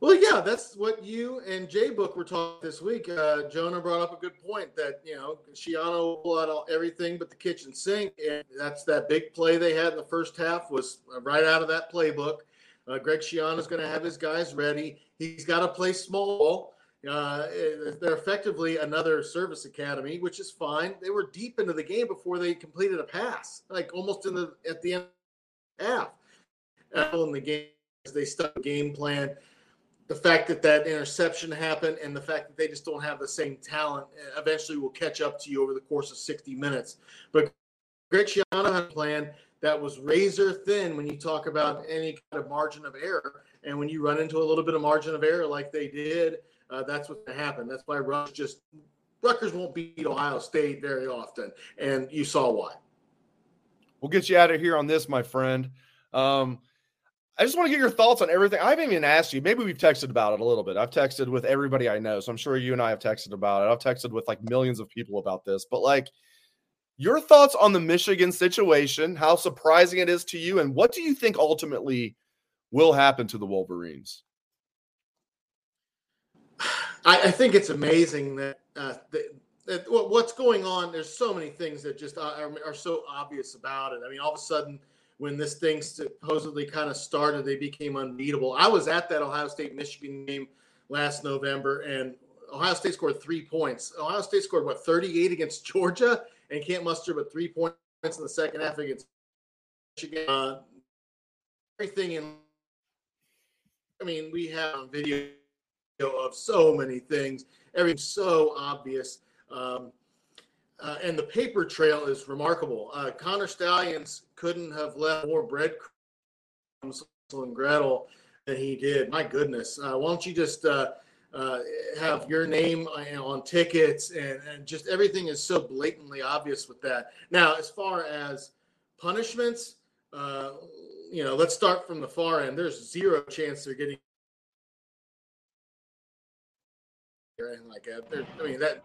Well, yeah, that's what you and Jay Book were taught this week. Uh, Jonah brought up a good point that, you know, Schiano pulled out everything but the kitchen sink. And that's that big play they had in the first half was right out of that playbook. Uh, Greg Schiano's going to have his guys ready. He's got to play small ball. Uh, they're effectively another service academy, which is fine. They were deep into the game before they completed a pass, like almost in the at the end of the half. Uh, in the game, they stuck the game plan. The fact that that interception happened and the fact that they just don't have the same talent eventually will catch up to you over the course of sixty minutes. But Greg Schiano had a plan that was razor thin when you talk about any kind of margin of error. And when you run into a little bit of margin of error like they did, Uh, that's what's going to happen. That's why Rutgers just Rutgers won't beat Ohio State very often, and you saw why. We'll get you out of here on this, my friend. Um, I just want to get your thoughts on everything. I haven't even asked you. Maybe we've texted about it a little bit. I've texted with everybody I know, so I'm sure you and I have texted about it. I've texted with, like, millions of people about this. But, like, your thoughts on the Michigan situation, how surprising it is to you, and what do you think ultimately will happen to the Wolverines? I think it's amazing that, uh, that, that what's going on. There's so many things that just are, are so obvious about it. I mean, all of a sudden, when this thing supposedly kind of started, they became unbeatable. I was at that Ohio State-Michigan game last November, and Ohio State scored three points. Ohio State scored, what, thirty-eight against Georgia and can't muster but three points in the second half against Michigan. Uh, everything in – I mean, we have on video – of so many things, everything's so obvious, um, uh, and the paper trail is remarkable. Uh, Connor Stalions couldn't have left more breadcrumbs on Gretel than he did. My goodness, uh, why don't you just uh, uh, have your name on tickets, and, and just everything is so blatantly obvious with that. Now, as far as punishments, uh, you know, let's start from the far end. There's zero chance they're getting. Or anything like that. They're, I mean that.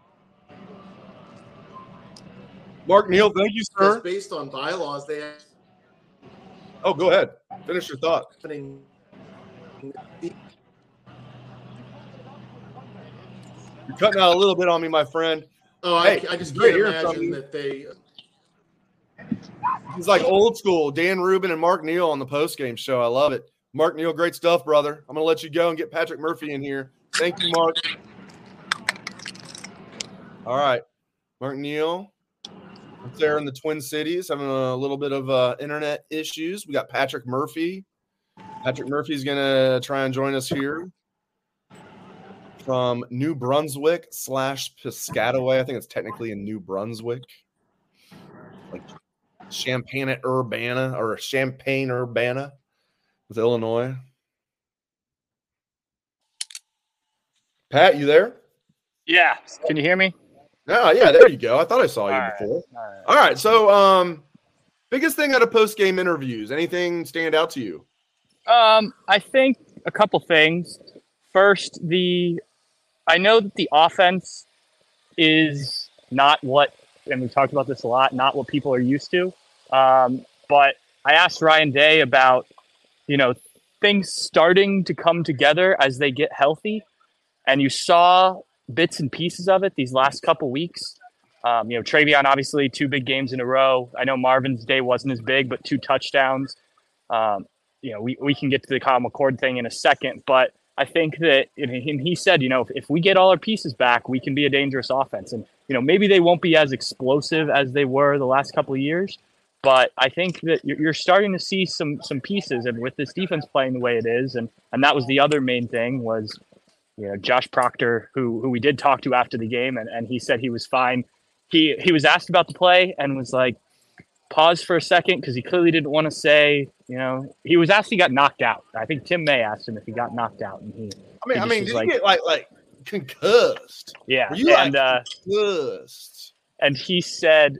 Mark Neal, thank you, sir. Based on bylaws, they. Have... Oh, go ahead. Finish your thought. You're cutting out a little bit on me, my friend. Oh, hey, I, I just can't imagine that they. It's like old school. Dan Rubin and Mark Neal on the postgame show. I love it. Mark Neal, great stuff, brother. I'm gonna let you go and get Patrick Murphy in here. Thank you, Mark. All right, Mark Neal up there in the Twin Cities having a little bit of uh, internet issues. We got Patrick Murphy. Patrick Murphy's going to try and join us here from New Brunswick slash Piscataway. I think it's technically in New Brunswick. Like Champaign-Urbana or Champaign-Urbana with Illinois. Pat, you there? Yeah. Can you hear me? Oh, yeah, there you go. I thought I saw you all before. Right, all, right. all right, so um, biggest thing out of post-game interviews, anything stand out to you? Um, I think a couple things. First, the I know that the offense is not what, and we've talked about this a lot, not what people are used to. Um, but I asked Ryan Day about, you know, things starting to come together as they get healthy, and you saw – bits and pieces of it these last couple weeks. Um, you know, TreVeyon, obviously, two big games in a row. I know Marvin's day wasn't as big, but two touchdowns. Um, you know, we, we can get to the Kyle McCord thing in a second, but I think that, and he said, you know, if, if we get all our pieces back, we can be a dangerous offense. And, you know, maybe they won't be as explosive as they were the last couple of years, but I think that you're starting to see some some pieces, and with this defense playing the way it is, and, and that was the other main thing was, you know, Josh Proctor, who who we did talk to after the game, and, and he said he was fine. He he was asked about the play and was like, paused for a second because he clearly didn't want to say, you know, he was asked if he got knocked out. I think Tim May asked him if he got knocked out. And he, I mean, he I mean, did like, you get like, like concussed? Yeah. Were you and, like concussed? Uh, and he said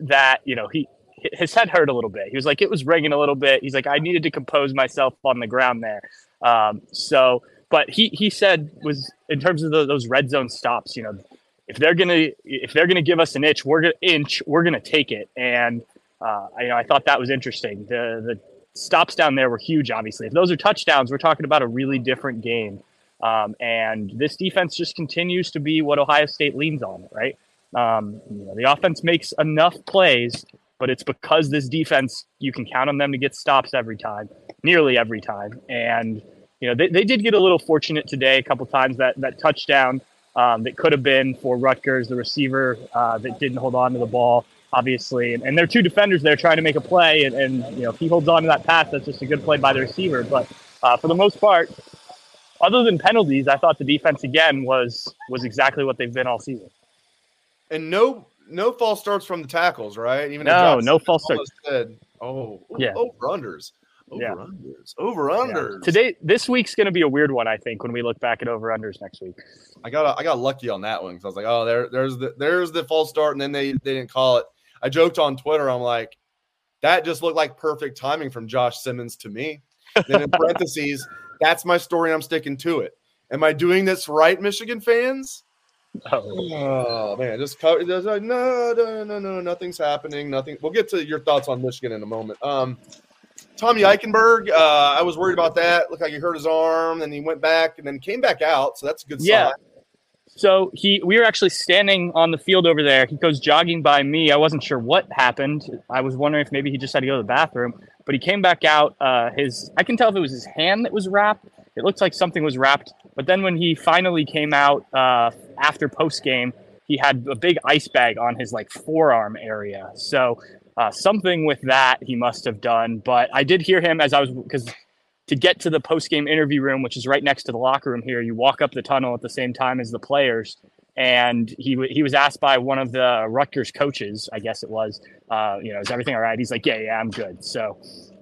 that, you know, he, his head hurt a little bit. He was like, it was ringing a little bit. He's like, I needed to compose myself on the ground there. Um, so, but he, he said was in terms of the, those red zone stops, you know, if they're going to, if they're going to give us an inch, we're going to inch, we're going to take it. And, uh, I, you know, I thought that was interesting. The, the stops down there were huge. Obviously, if those are touchdowns, we're talking about a really different game. Um, and this defense just continues to be what Ohio State leans on, right? Um, you know, the offense makes enough plays, but it's because this defense, you can count on them to get stops every time, nearly every time. And, you know, they, they did get a little fortunate today a couple times. That, that touchdown um, that could have been for Rutgers, the receiver uh, that didn't hold on to the ball, obviously. And, and their two defenders there trying to make a play. And, and, you know, if he holds on to that pass, that's just a good play by the receiver. But uh, for the most part, other than penalties, I thought the defense, again, was was exactly what they've been all season. And no no false starts from the tackles, right? Even No, no false starts. Said, oh, yeah. over-unders. Over-unders. Yeah. Over-unders. Yeah. Today, this week's going to be a weird one, I think, when we look back at over-unders next week. I got I got lucky on that one because I was like, oh, there there's the there's the false start, and then they, they didn't call it. I joked on Twitter. I'm like, that just looked like perfect timing from Josh Simmons to me. And then in parentheses, that's my story. I'm sticking to it. Am I doing this right, Michigan fans? Oh, oh man, just cover. Just like, no, no, no, no, nothing's happening. Nothing. We'll get to your thoughts on Michigan in a moment. Um, Tommy Eichenberg, uh, I was worried about that. Looked like he hurt his arm, and he went back, and then came back out. So that's a good yeah. sign. So he, we were actually standing on the field over there. He goes jogging by me. I wasn't sure what happened. I was wondering if maybe he just had to go to the bathroom. But he came back out. Uh, his I can tell if it was his hand that was wrapped. It looked like something was wrapped. But then when he finally came out uh, after post game, he had a big ice bag on his like forearm area. So uh, something with that he must have done. But I did hear him as I was because to get to the post game interview room, which is right next to the locker room here, you walk up the tunnel at the same time as the players. And he w- he was asked by one of the Rutgers coaches, I guess it was, uh, you know, is everything all right? He's like, yeah, yeah, I'm good. So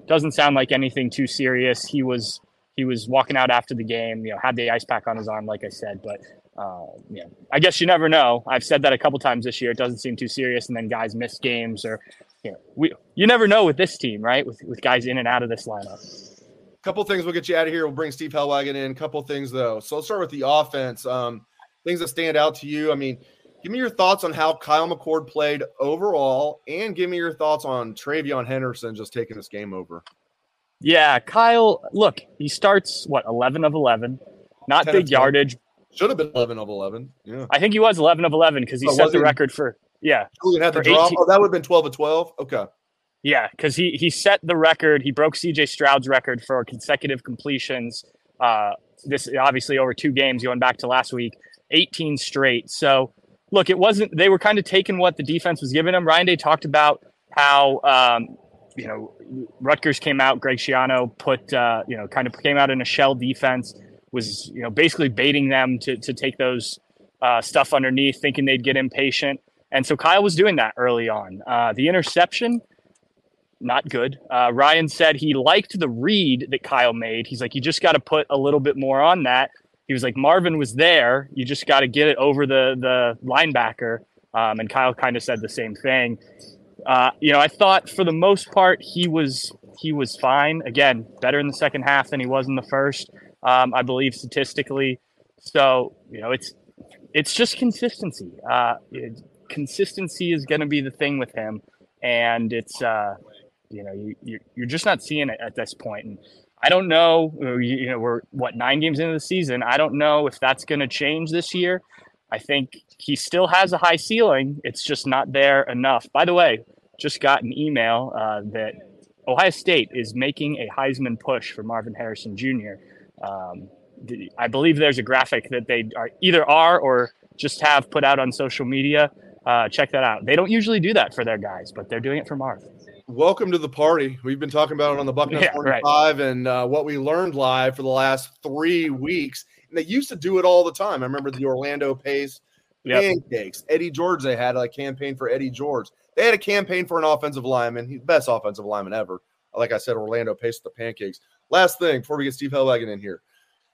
doesn't sound like anything too serious. He was he was walking out after the game, you know, had the ice pack on his arm, like I said. But, uh, yeah, I guess you never know. I've said that a couple times this year. It doesn't seem too serious. And then guys miss games or, you know, we you never know with this team, right, with, with guys in and out of this lineup. A couple things will get you out of here. We'll bring Steve Helwagen in. A couple things, though. So let's start with the offense. Um Things that stand out to you. I mean, give me your thoughts on how Kyle McCord played overall, and give me your thoughts on TreVeyon Henderson just taking this game over. Yeah, Kyle, look, he starts, what, eleven of eleven? Not big yardage. Should have been eleven of eleven. Yeah. I think he was eleven of eleven because he oh, set the he? record for, yeah. Julian had the drop. Oh, that would have been twelve of twelve? Okay. Yeah, because he, he set the record. He broke C J Stroud's record for consecutive completions. Uh, this obviously over two games going back to last week. eighteen straight. So, look, it wasn't – they were kind of taking what the defense was giving them. Ryan Day talked about how, um, you know, Rutgers came out, Greg Schiano put, uh, you know, kind of came out in a shell defense, was, you know, basically baiting them to to take those uh, stuff underneath, thinking they'd get impatient. And so Kyle was doing that early on. Uh, the interception, not good. Uh, Ryan said he liked the read that Kyle made. He's like, you just got to put a little bit more on that. He was like, Marvin was there. You just got to get it over the the linebacker. Um, and Kyle kind of said the same thing. Uh, you know, I thought for the most part he was he was fine. Again, better in the second half than he was in the first, um, I believe statistically. So you know, it's it's just consistency. Uh, it, consistency is going to be the thing with him, and it's uh, you know you you're, you're just not seeing it at this point. And I don't know, you know, we're, what, nine games into the season. I don't know if that's going to change this year. I think he still has a high ceiling. It's just not there enough. By the way, just got an email uh, that Ohio State is making a Heisman push for Marvin Harrison Junior Um, I believe there's a graphic that they are either are or just have put out on social media. Uh, check that out. They don't usually do that for their guys, but they're doing it for Marvin. Welcome to the party. We've been talking about it on the Bucknuts yeah, forty-five right. and uh, what we learned live for the last three weeks. And they used to do it all the time. I remember the Orlando Pace Yep. Pancakes. Eddie George, they had a campaign for Eddie George. They had a campaign for an offensive lineman. He's the best offensive lineman ever. Like I said, Orlando paced the pancakes. Last thing before we get Steve Helwagen in here.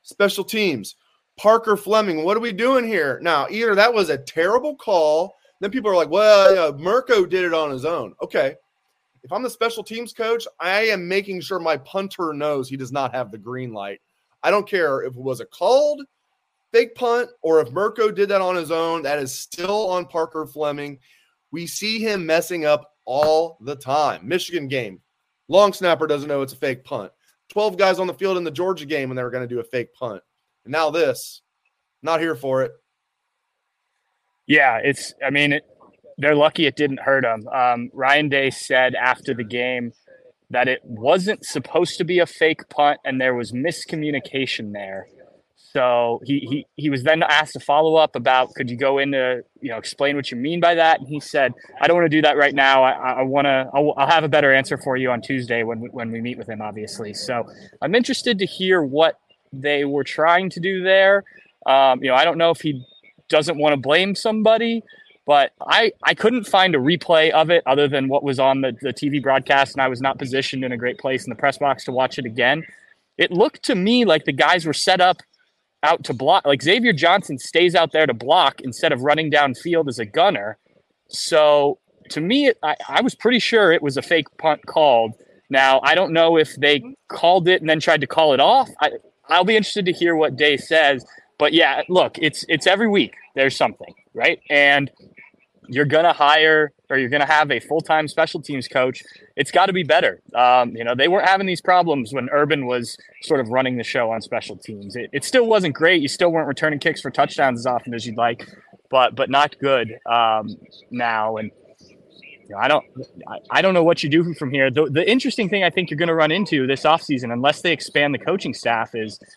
Special teams. Parker Fleming, what are we doing here? Now, either that was a terrible call. Then people are like, well, yeah, Mirko did it on his own. Okay. If I'm the special teams coach, I am making sure my punter knows he does not have the green light. I don't care if it was a called fake punt or if Mirko did that on his own. That is still on Parker Fleming. We see him messing up all the time. Michigan game. Long snapper doesn't know it's a fake punt. twelve guys on the field in the Georgia game when they were going to do a fake punt. And now this. Not here for it. Yeah, it's – I mean, it, they're lucky it didn't hurt them. Um, Ryan Day said after the game that it wasn't supposed to be a fake punt and there was miscommunication there. So he he, he was then asked to follow up about, could you go into, you know, explain what you mean by that? And he said, I don't want to do that right now. I, I want to – I'll have a better answer for you on Tuesday when we, when we meet with him, obviously. So I'm interested to hear what they were trying to do there. Um, you know, I don't know if he – doesn't want to blame somebody, but I, I couldn't find a replay of it other than what was on the, the T V broadcast, and I was not positioned in a great place in the press box to watch it again. It looked to me like the guys were set up out to block. Like Xavier Johnson stays out there to block instead of running downfield as a gunner. So to me, I, I was pretty sure it was a fake punt called. Now, I don't know if they called it and then tried to call it off. I, I'll be interested to hear what Day says. But yeah, look, it's it's every week there's something, right? And you're going to hire or you're going to have a full-time special teams coach. It's got to be better. Um, you know, they weren't having these problems when Urban was sort of running the show on special teams. It, it still wasn't great. You still weren't returning kicks for touchdowns as often as you'd like, but but not good um, now. And you know, I don't I, I don't know what you do from here. The, the interesting thing I think you're going to run into this offseason, unless they expand the coaching staff, is –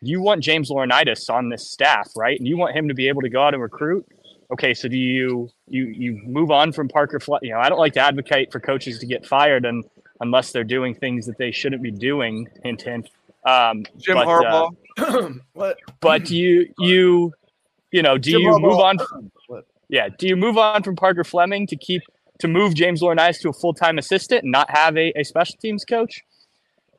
you want James Laurinaitis on this staff, right? And you want him to be able to go out and recruit. Okay, so do you you you move on from Parker Fle- You know, I don't like to advocate for coaches to get fired and unless they're doing things that they shouldn't be doing. Hint, hint. Um, Jim but, Harbaugh. Uh, what? But you you you know do Jim you Harbaugh. move on? From, yeah, do you move on from Parker Fleming to keep to move James Laurinaitis to a full time assistant and not have a, a special teams coach?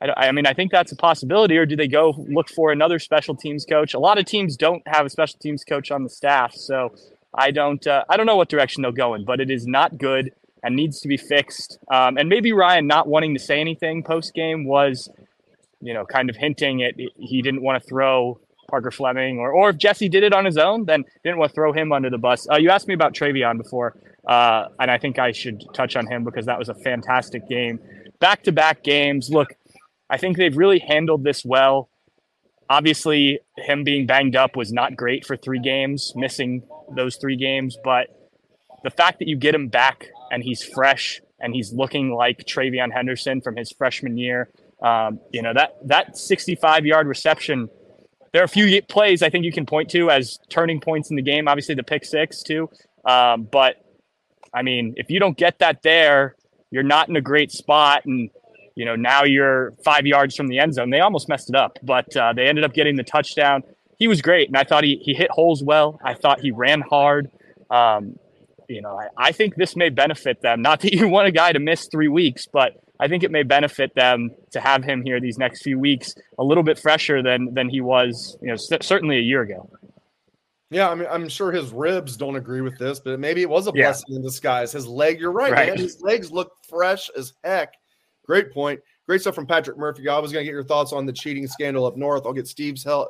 I, I mean, I think that's a possibility. Or do they go look for another special teams coach? A lot of teams don't have a special teams coach on the staff, so I don't. Uh, I don't know what direction they'll go in, but it is not good and needs to be fixed. Um, and maybe Ryan not wanting to say anything post game was, you know, kind of hinting at he didn't want to throw Parker Fleming, or or if Jesse did it on his own, then didn't want to throw him under the bus. Uh, you asked me about TreVeyon before, uh, and I think I should touch on him because that was a fantastic game, back to back games. Look. I think they've really handled this well. Obviously, him being banged up was not great for three games, missing those three games. But the fact that you get him back and he's fresh and he's looking like TreVeyon Henderson from his freshman year, um, you know, that that sixty-five-yard reception, there are a few plays I think you can point to as turning points in the game. Obviously, the pick six, too. Um, but, I mean, if you don't get that there, you're not in a great spot. And you know, now you're five yards from the end zone. They almost messed it up, but uh, they ended up getting the touchdown. He was great, and I thought he, he hit holes well. I thought he ran hard. Um, you know, I, I think this may benefit them. Not that you want a guy to miss three weeks, but I think it may benefit them to have him here these next few weeks a little bit fresher than than he was, you know, c- certainly a year ago. Yeah, I mean, I'm sure his ribs don't agree with this, but maybe it was a blessing yeah. in disguise. His leg, you're right, right. man. His legs look fresh as heck. Great point. Great stuff from Patrick Murphy. I was going to get your thoughts on the cheating scandal up north. I'll get Steve's help,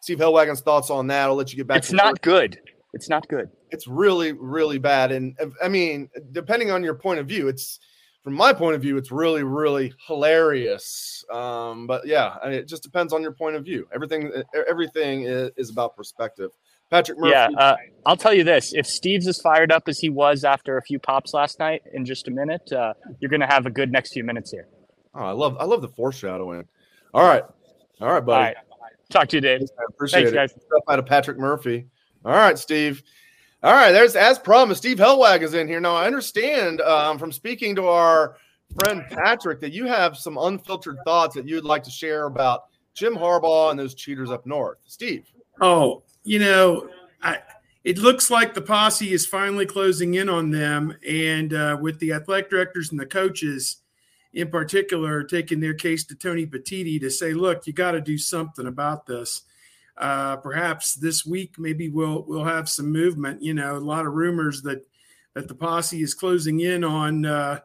Steve Helwagen's thoughts on that. I'll let you get back. It's to not first. good. It's not good. It's really, really bad. And I mean, depending on your point of view, it's from my point of view, it's really, really hilarious. Um, but yeah, I mean, it just depends on your point of view. Everything, everything is, is about perspective. Patrick Murphy. Yeah, uh, I'll tell you this. If Steve's as fired up as he was after a few pops last night in just a minute, uh, you're going to have a good next few minutes here. Oh, I love I love the foreshadowing. All right. All right, buddy. All right. Talk to you, Dave. I appreciate Thanks, it. Guys. Stuff out of Patrick Murphy. All right, Steve. All right, there's as promised, Steve Helwagen is in here. Now, I understand um, from speaking to our friend Patrick that you have some unfiltered thoughts that you'd like to share about Jim Harbaugh and those cheaters up north. Steve. Oh, You know, I, it looks like the posse is finally closing in on them, and uh, with the athletic directors and the coaches in particular taking their case to Tony Petitti to say, look, you got to do something about this. Uh, perhaps this week maybe we'll we'll have some movement. You know, a lot of rumors that, that the posse is closing in on uh,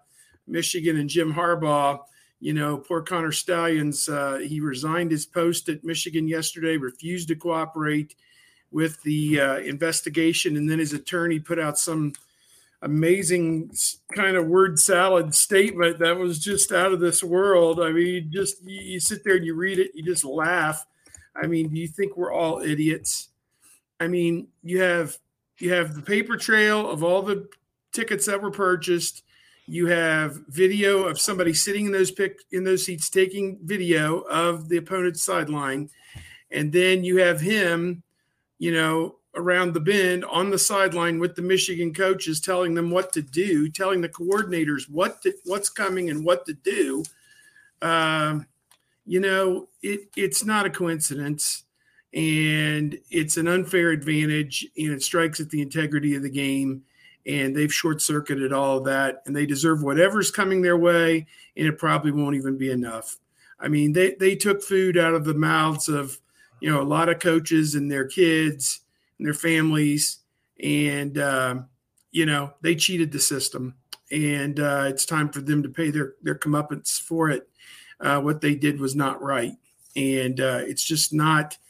Michigan and Jim Harbaugh. You know, poor Connor Stalions, uh, he resigned his post at Michigan yesterday, refused to cooperate with the uh, investigation, and then his attorney put out some amazing kind of word salad statement that was just out of this world. I mean, you just you sit there and you read it, you just laugh. I mean, do you think we're all idiots? I mean, you have you have the paper trail of all the tickets that were purchased. You have video of somebody sitting in those pick in those seats taking video of the opponent's sideline. And then you have him, you know, around the bend on the sideline with the Michigan coaches telling them what to do, telling the coordinators what to, what's coming and what to do. Um, you know, it, it's not a coincidence, and it's an unfair advantage, and it strikes at the integrity of the game. And they've short-circuited all of that, and they deserve whatever's coming their way, and it probably won't even be enough. I mean, they, they took food out of the mouths of, you know, a lot of coaches and their kids and their families, and, um, you know, they cheated the system. And uh, it's time for them to pay their, their comeuppance for it. Uh, what they did was not right. And uh, it's just not –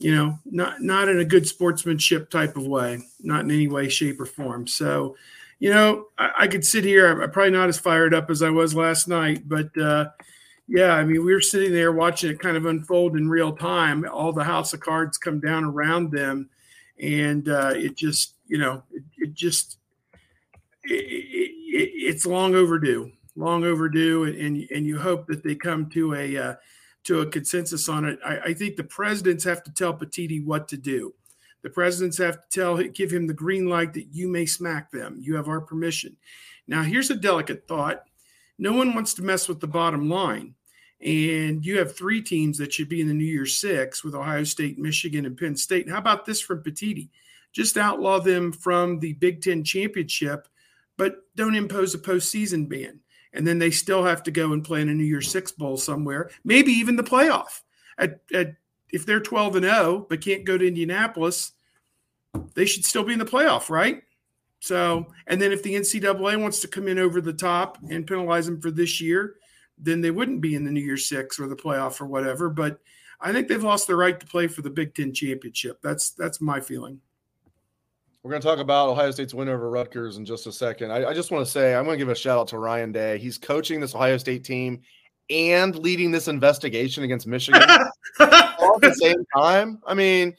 you know, not not in a good sportsmanship type of way, not in any way, shape, or form. So, you know, I, I could sit here. I'm, I'm probably not as fired up as I was last night. But, uh, yeah, I mean, we were sitting there watching it kind of unfold in real time. All the house of cards come down around them. And uh, it just, you know, it, it just it, it, it's long overdue, long overdue. And, and, and you hope that they come to a uh, – to a consensus on it. I, I think the presidents have to tell Petitti what to do. The presidents have to tell, give him the green light that you may smack them. You have our permission. Now, here's a delicate thought. No one wants to mess with the bottom line. And you have three teams that should be in the New Year's Six with Ohio State, Michigan, and Penn State. How about this from Petitti? Just outlaw them from the Big Ten championship, but don't impose a postseason ban. And then they still have to go and play in a New Year's Six bowl somewhere, maybe even the playoff. At, at if they're twelve and oh but can't go to Indianapolis, they should still be in the playoff, right? So, and then if the N C double A wants to come in over the top and penalize them for this year, then they wouldn't be in the New Year's Six or the playoff or whatever. But I think they've lost the right to play for the Big Ten championship. That's that's my feeling. We're going to talk about Ohio State's win over Rutgers in just a second. I, I just want to say I'm going to give a shout-out to Ryan Day. He's coaching this Ohio State team and leading this investigation against Michigan all at the same time. I mean,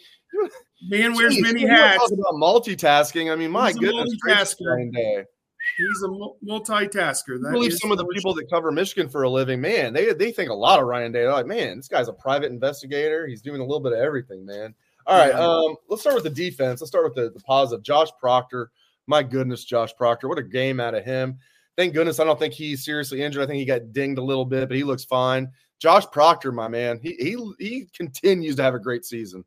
man wears many hats. Talking about multitasking. I mean, my He's goodness. Multitasking. Ryan Day. He's a multitasker. That I believe some of the people that cover Michigan for a living, man, they, they think a lot of Ryan Day. They're like, man, this guy's a private investigator. He's doing a little bit of everything, man. All right, um, let's start with the defense. Let's start with the, the positive. Josh Proctor, my goodness, Josh Proctor, what a game out of him. Thank goodness I don't think he's seriously injured. I think he got dinged a little bit, but he looks fine. Josh Proctor, my man, he he he continues to have a great season.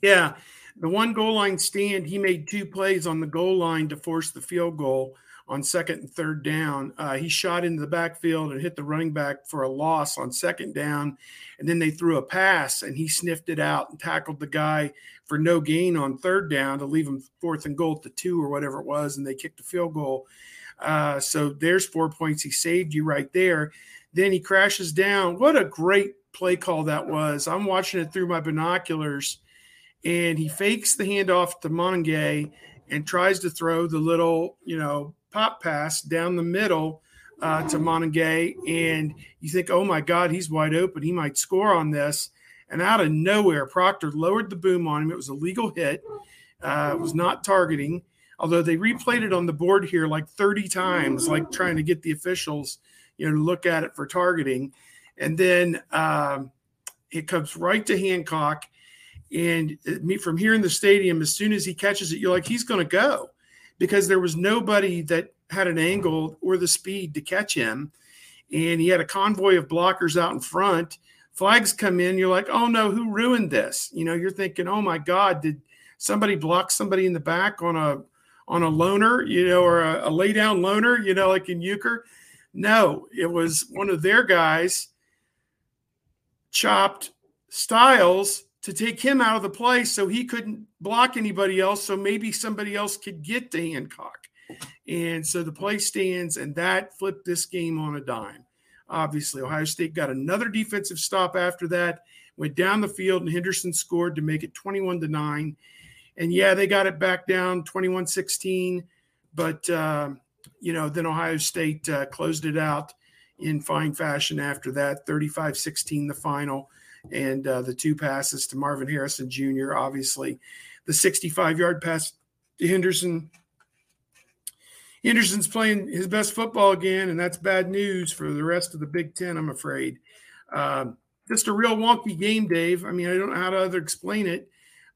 Yeah, the one goal line stand, he made two plays on the goal line to force the field goal on second and third down. Uh, he shot into the backfield and hit the running back for a loss on second down. And then they threw a pass, and he sniffed it out and tackled the guy for no gain on third down to leave him fourth and goal at the two or whatever it was, and they kicked the field goal. Uh, so there's four points. He saved you right there. Then he crashes down. What a great play call that was. I'm watching it through my binoculars, and he fakes the handoff to Monge and tries to throw the little, you know, pop pass down the middle uh, to Monge, and you think, oh, my God, he's wide open. He might score on this. And out of nowhere, Proctor lowered the boom on him. It was a legal hit. Uh, it was not targeting, although they replayed it on the board here like thirty times, like trying to get the officials, you know, to look at it for targeting. And then um, it comes right to Hancock. And from here in the stadium, as soon as he catches it, you're like, he's going to go, because there was nobody that had an angle or the speed to catch him. And he had a convoy of blockers out in front. Flags come in. You're like, oh, no, who ruined this? You know, you're thinking, oh, my God, did somebody blocks somebody in the back on a on a loner, you know, or a, a lay down loner, you know, like in euchre. No, it was one of their guys chopped Stiles to take him out of the play so he couldn't block anybody else, so maybe somebody else could get to Hancock. And so the play stands, and that flipped this game on a dime. Obviously, Ohio State got another defensive stop after that, went down the field, and Henderson scored to make it twenty-one to nine. And, yeah, they got it back down twenty-one sixteen, but, uh, you know, then Ohio State uh, closed it out in fine fashion after that, thirty-five sixteen the final, and uh, the two passes to Marvin Harrison Junior, obviously the sixty-five-yard pass to Henderson. Henderson's playing his best football again, and that's bad news for the rest of the Big Ten, I'm afraid. Um, just a real wonky game, Dave. I mean, I don't know how to other explain it.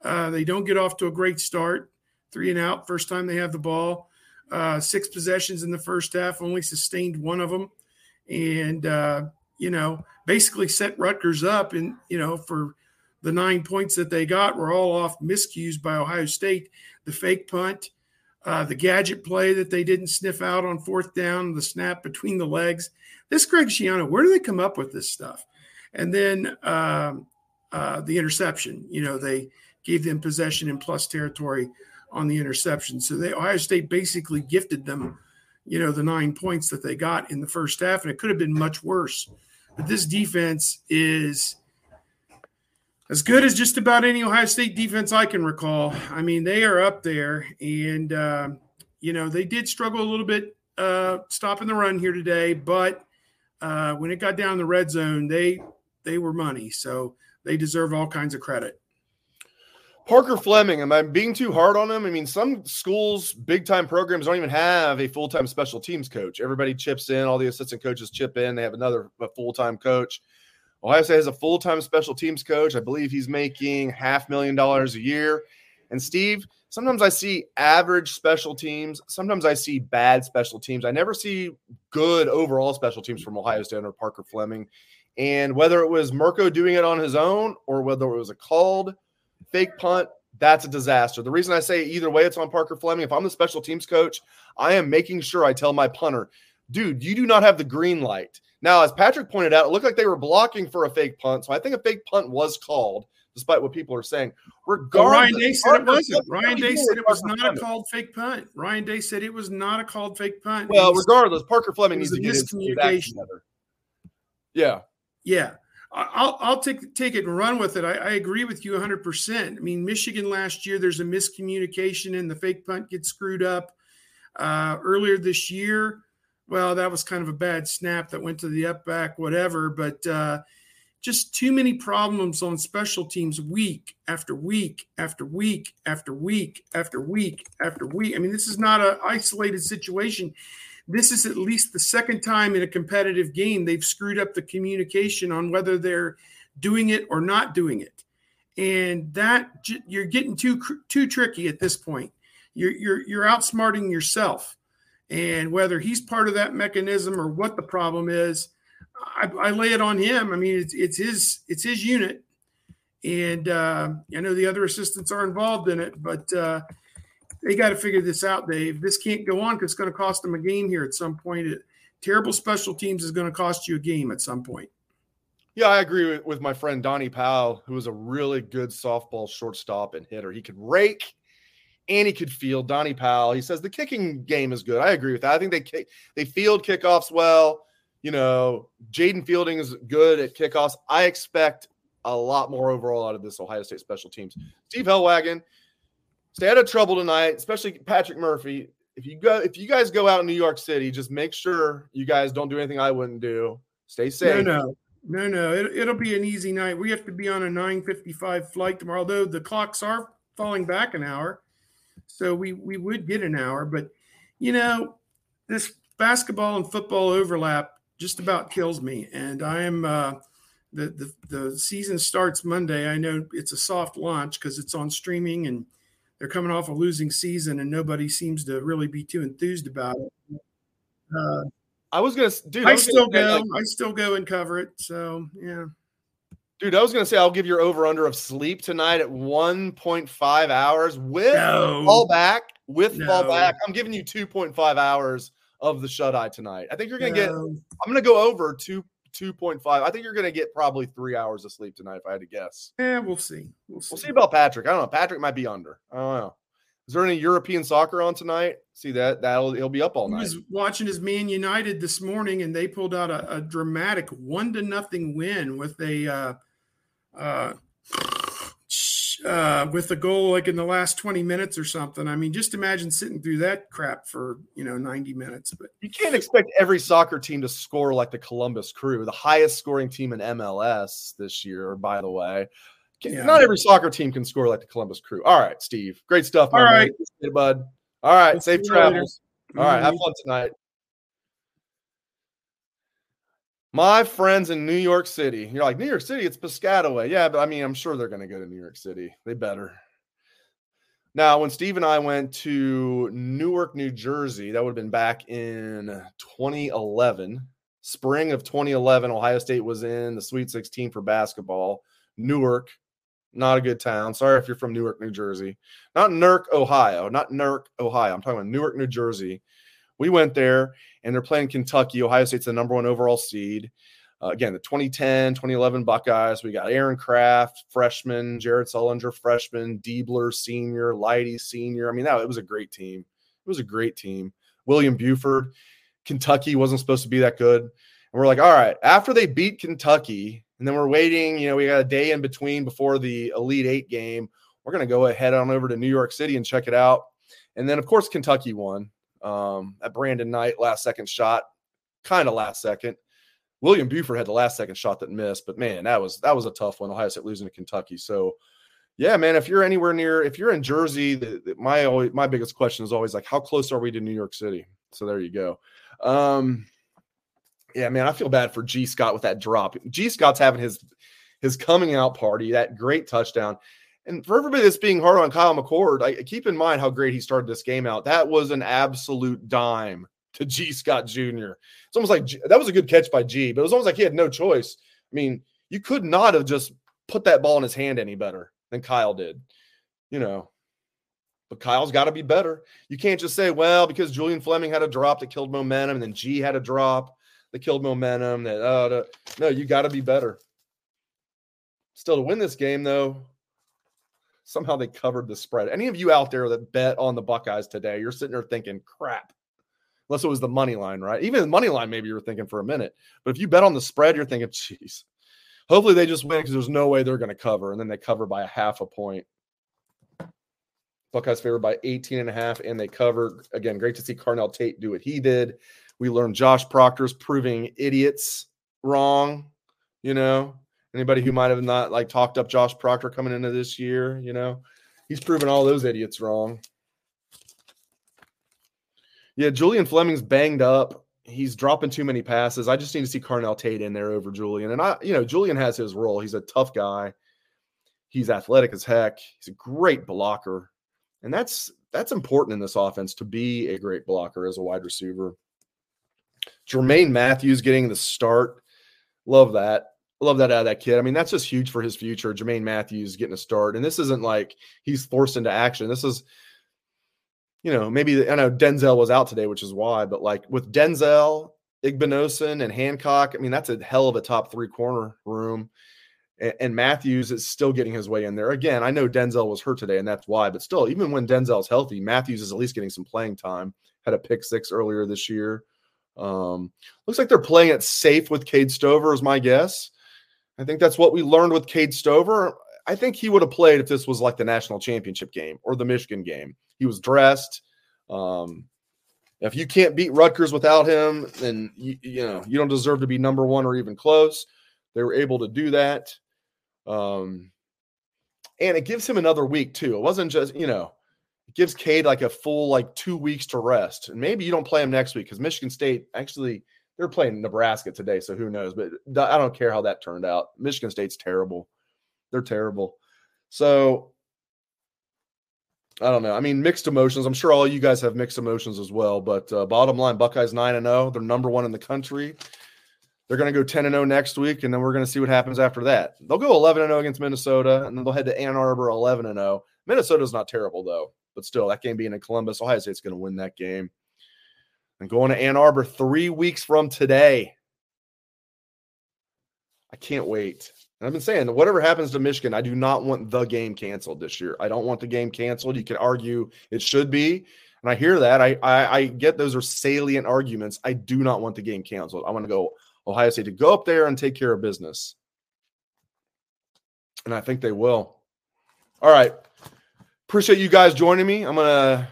Uh, they don't get off to a great start, three and out, first time they have the ball. Uh, six possessions in the first half, only sustained one of them. And, uh, you know, basically set Rutgers up, and, you know, for the nine points that they got were all off miscues by Ohio State, the fake punt. Uh, the gadget play that they didn't sniff out on fourth down, the snap between the legs. This Greg Schiano, where do they come up with this stuff? And then um, uh, the interception. You know, they gave them possession in plus territory on the interception. So they, Ohio State basically gifted them, you know, the nine points that they got in the first half, and it could have been much worse. But this defense is as good as just about any Ohio State defense I can recall. I mean, they are up there, and, uh, you know, they did struggle a little bit uh, stopping the run here today, but uh, when it got down in the red zone, they they were money, so they deserve all kinds of credit. Parker Fleming, am I being too hard on him? I mean, some schools, big-time programs don't even have a full-time special teams coach. Everybody chips in. All the assistant coaches chip in. They have another a full-time coach. Ohio State has a full-time special teams coach. I believe he's making half million dollars a year. And, Steve, sometimes I see average special teams. Sometimes I see bad special teams. I never see good overall special teams from Ohio State or Parker Fleming. And whether it was Mirko doing it on his own or whether it was a called fake punt, that's a disaster. The reason I say either way it's on Parker Fleming, if I'm the special teams coach, I am making sure I tell my punter, dude, you do not have the green light. Now, as Patrick pointed out, it looked like they were blocking for a fake punt. So I think a fake punt was called, despite what people are saying. Regardless, well, Ryan Day said it wasn't. Ryan Day said it was not a called fake punt. Ryan Day said it was not a called fake punt. Well, regardless, Parker Fleming needs to get his communication. Yeah. Yeah. I'll I'll take take it and run with it. I, I agree with you one hundred percent. I mean, Michigan last year, there's a miscommunication and the fake punt gets screwed up. Uh, earlier this year, well, that was kind of a bad snap that went to the up back, whatever. But uh, just too many problems on special teams week after week after week after week after week after week. I mean, this is not an isolated situation. This is at least the second time in a competitive game they've screwed up the communication on whether they're doing it or not doing it. And that you're getting too too tricky at this point. You're you're you're outsmarting yourself. And whether he's part of that mechanism or what the problem is, I, I lay it on him. I mean, it's it's his it's his unit, and uh, I know the other assistants are involved in it, but uh, they got to figure this out, Dave. This can't go on because it's going to cost them a game here at some point. It, terrible special teams is going to cost you a game at some point. Yeah, I agree with, with my friend Donnie Powell, who was a really good softball shortstop and hitter. He could rake. And he could field. Donnie Powell, he says the kicking game is good. I agree with that. I think they kick, they field kickoffs well. You know, Jaden Fielding is good at kickoffs. I expect a lot more overall out of this Ohio State special teams. Steve Helwagen, stay out of trouble tonight, especially Patrick Murphy. If you go, if you guys go out in New York City, just make sure you guys don't do anything I wouldn't do. Stay safe. No, no. No, no. It, it'll be an easy night. We have to be on a nine fifty-five flight tomorrow, although the clocks are falling back an hour. So we, we would get an hour, but, you know, this basketball and football overlap just about kills me. And I am uh, the, the the season starts Monday. I know it's a soft launch because it's on streaming and they're coming off a losing season and nobody seems to really be too enthused about it. Uh, I was going to do. I still go. Like- I still go and cover it. So, yeah. Dude, I was going to say I'll give your over-under of sleep tonight at one point five hours with no. fall back. With no. fall back. I'm giving you two point five hours of the shut-eye tonight. I think you're going to no. get – I'm going to go over two point five. I think you're going to get probably three hours of sleep tonight if I had to guess. Yeah, we'll see. We'll see, we'll see about Patrick. I don't know. Patrick might be under. I don't know. Is there any European soccer on tonight? See that that'll he'll be up all night. He was watching his Man United this morning, and they pulled out a, a dramatic one to nothing win with a uh, uh, uh, with a goal like in the last twenty minutes or something. I mean, just imagine sitting through that crap for you know ninety minutes. But you can't expect every soccer team to score like the Columbus Crew, the highest scoring team in M L S this year, by the way. Yeah. Not every soccer team can score like the Columbus Crew. All right, Steve. Great stuff. All right, hey, bud. All right, safe travels. All right, have fun tonight. My friends in New York City. You're like, New York City? It's Piscataway. Yeah, but I mean, I'm sure they're going to go to New York City. They better. Now, when Steve and I went to Newark, New Jersey, that would have been back in twenty eleven. Spring of twenty eleven, Ohio State was in the Sweet sixteen for basketball. Newark. Not a good town. Sorry if you're from Newark, New Jersey. Not Newark, Ohio. Not Newark, Ohio. I'm talking about Newark, New Jersey. We went there, and they're playing Kentucky. Ohio State's the number one overall seed. Uh, again, the twenty ten, twenty eleven Buckeyes. We got Aaron Kraft, freshman, Jared Sullinger, freshman, Diebler, senior, Leidy, senior. I mean, that it was a great team. It was a great team. William Buford. Kentucky wasn't supposed to be that good. And we're like, all right, after they beat Kentucky – and then we're waiting, you know, we got a day in between before the Elite Eight game. We're going to go ahead on over to New York City and check it out. And then, of course, Kentucky won um, at Brandon Knight, last second shot, kind of last second. William Buford had the last second shot that missed, but, man, that was that was a tough one, Ohio State losing to Kentucky. So, yeah, man, if you're anywhere near – if you're in Jersey, the, the, my always, my biggest question is always, like, how close are we to New York City? So there you go. Um Yeah, man, I feel bad for G Scott with that drop. G Scott's having his his coming out party, that great touchdown. And for everybody that's being hard on Kyle McCord, I, keep in mind how great he started this game out. That was an absolute dime to G Scott Junior It's almost like that was a good catch by G, but it was almost like he had no choice. I mean, you could not have just put that ball in his hand any better than Kyle did, you know. But Kyle's got to be better. You can't just say, well, because Julian Fleming had a drop that killed momentum and then G had a drop. They killed momentum. That uh, no, you got to be better. Still to win this game, though, somehow they covered the spread. Any of you out there that bet on the Buckeyes today, you're sitting there thinking, crap. Unless it was the money line, right? Even the money line, maybe you were thinking for a minute. But if you bet on the spread, you're thinking, geez, hopefully they just win because there's no way they're going to cover. And then they cover by a half a point. Buckeyes favored by eighteen and a half, and they covered. Again, great to see Carnell Tate do what he did. We learned Josh Proctor's proving idiots wrong, you know. Anybody who might have not, like, talked up Josh Proctor coming into this year, you know. He's proven all those idiots wrong. Yeah, Julian Fleming's banged up. He's dropping too many passes. I just need to see Carnell Tate in there over Julian. And, I, you know, Julian has his role. He's a tough guy. He's athletic as heck. He's a great blocker. And that's that's important in this offense to be a great blocker as a wide receiver. Jermaine Matthews getting the start. Love that. Love that out of that kid. I mean, that's just huge for his future. Jermaine Matthews getting a start. And this isn't like he's forced into action. This is, you know, maybe I know Denzel was out today, which is why, but like with Denzel, Igbenogson, and Hancock, I mean, that's a hell of a top three corner room. And, and Matthews is still getting his way in there. Again, I know Denzel was hurt today, and that's why, but still, even when Denzel's healthy, Matthews is at least getting some playing time. Had a pick six earlier this year. Um, looks like they're playing it safe with Cade Stover is my guess. I think that's what we learned with Cade Stover. I think he would have played if this was like the national championship game or the Michigan game. He was dressed. Um, if you can't beat Rutgers without him, then you, you know, you don't deserve to be number one or even close. They were able to do that. Um, and it gives him another week too. It wasn't just, you know, it gives Cade like a full like two weeks to rest. And maybe you don't play him next week because Michigan State actually they're playing Nebraska today, so who knows? But I don't care how that turned out. Michigan State's terrible. They're terrible. So I don't know. I mean, mixed emotions. I'm sure all you guys have mixed emotions as well. But uh, bottom line, Buckeyes nine and oh. They're number one in the country. They're going to go ten and oh next week, and then we're going to see what happens after that. They'll go eleven and oh against Minnesota, and then they'll head to Ann Arbor eleven and oh. Minnesota's not terrible, though. But still, that game being in Columbus, Ohio State's going to win that game. And going to Ann Arbor three weeks from today. I can't wait. And I've been saying, whatever happens to Michigan, I do not want the game canceled this year. I don't want the game canceled. You could argue it should be. And I hear that. I, I, I get those are salient arguments. I do not want the game canceled. I want to go Ohio State to go up there and take care of business. And I think they will. All right. Appreciate you guys joining me. I'm going to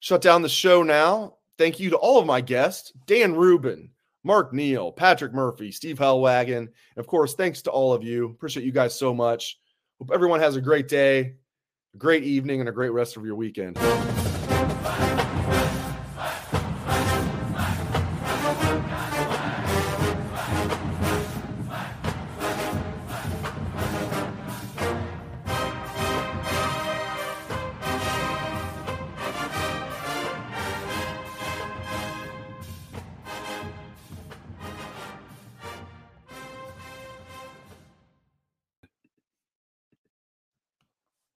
shut down the show now. Thank you to all of my guests, Dan Rubin, Mark Neal, Patrick Murphy, Steve Helwagen. And of course, thanks to all of you. Appreciate you guys so much. Hope everyone has a great day, a great evening, and a great rest of your weekend.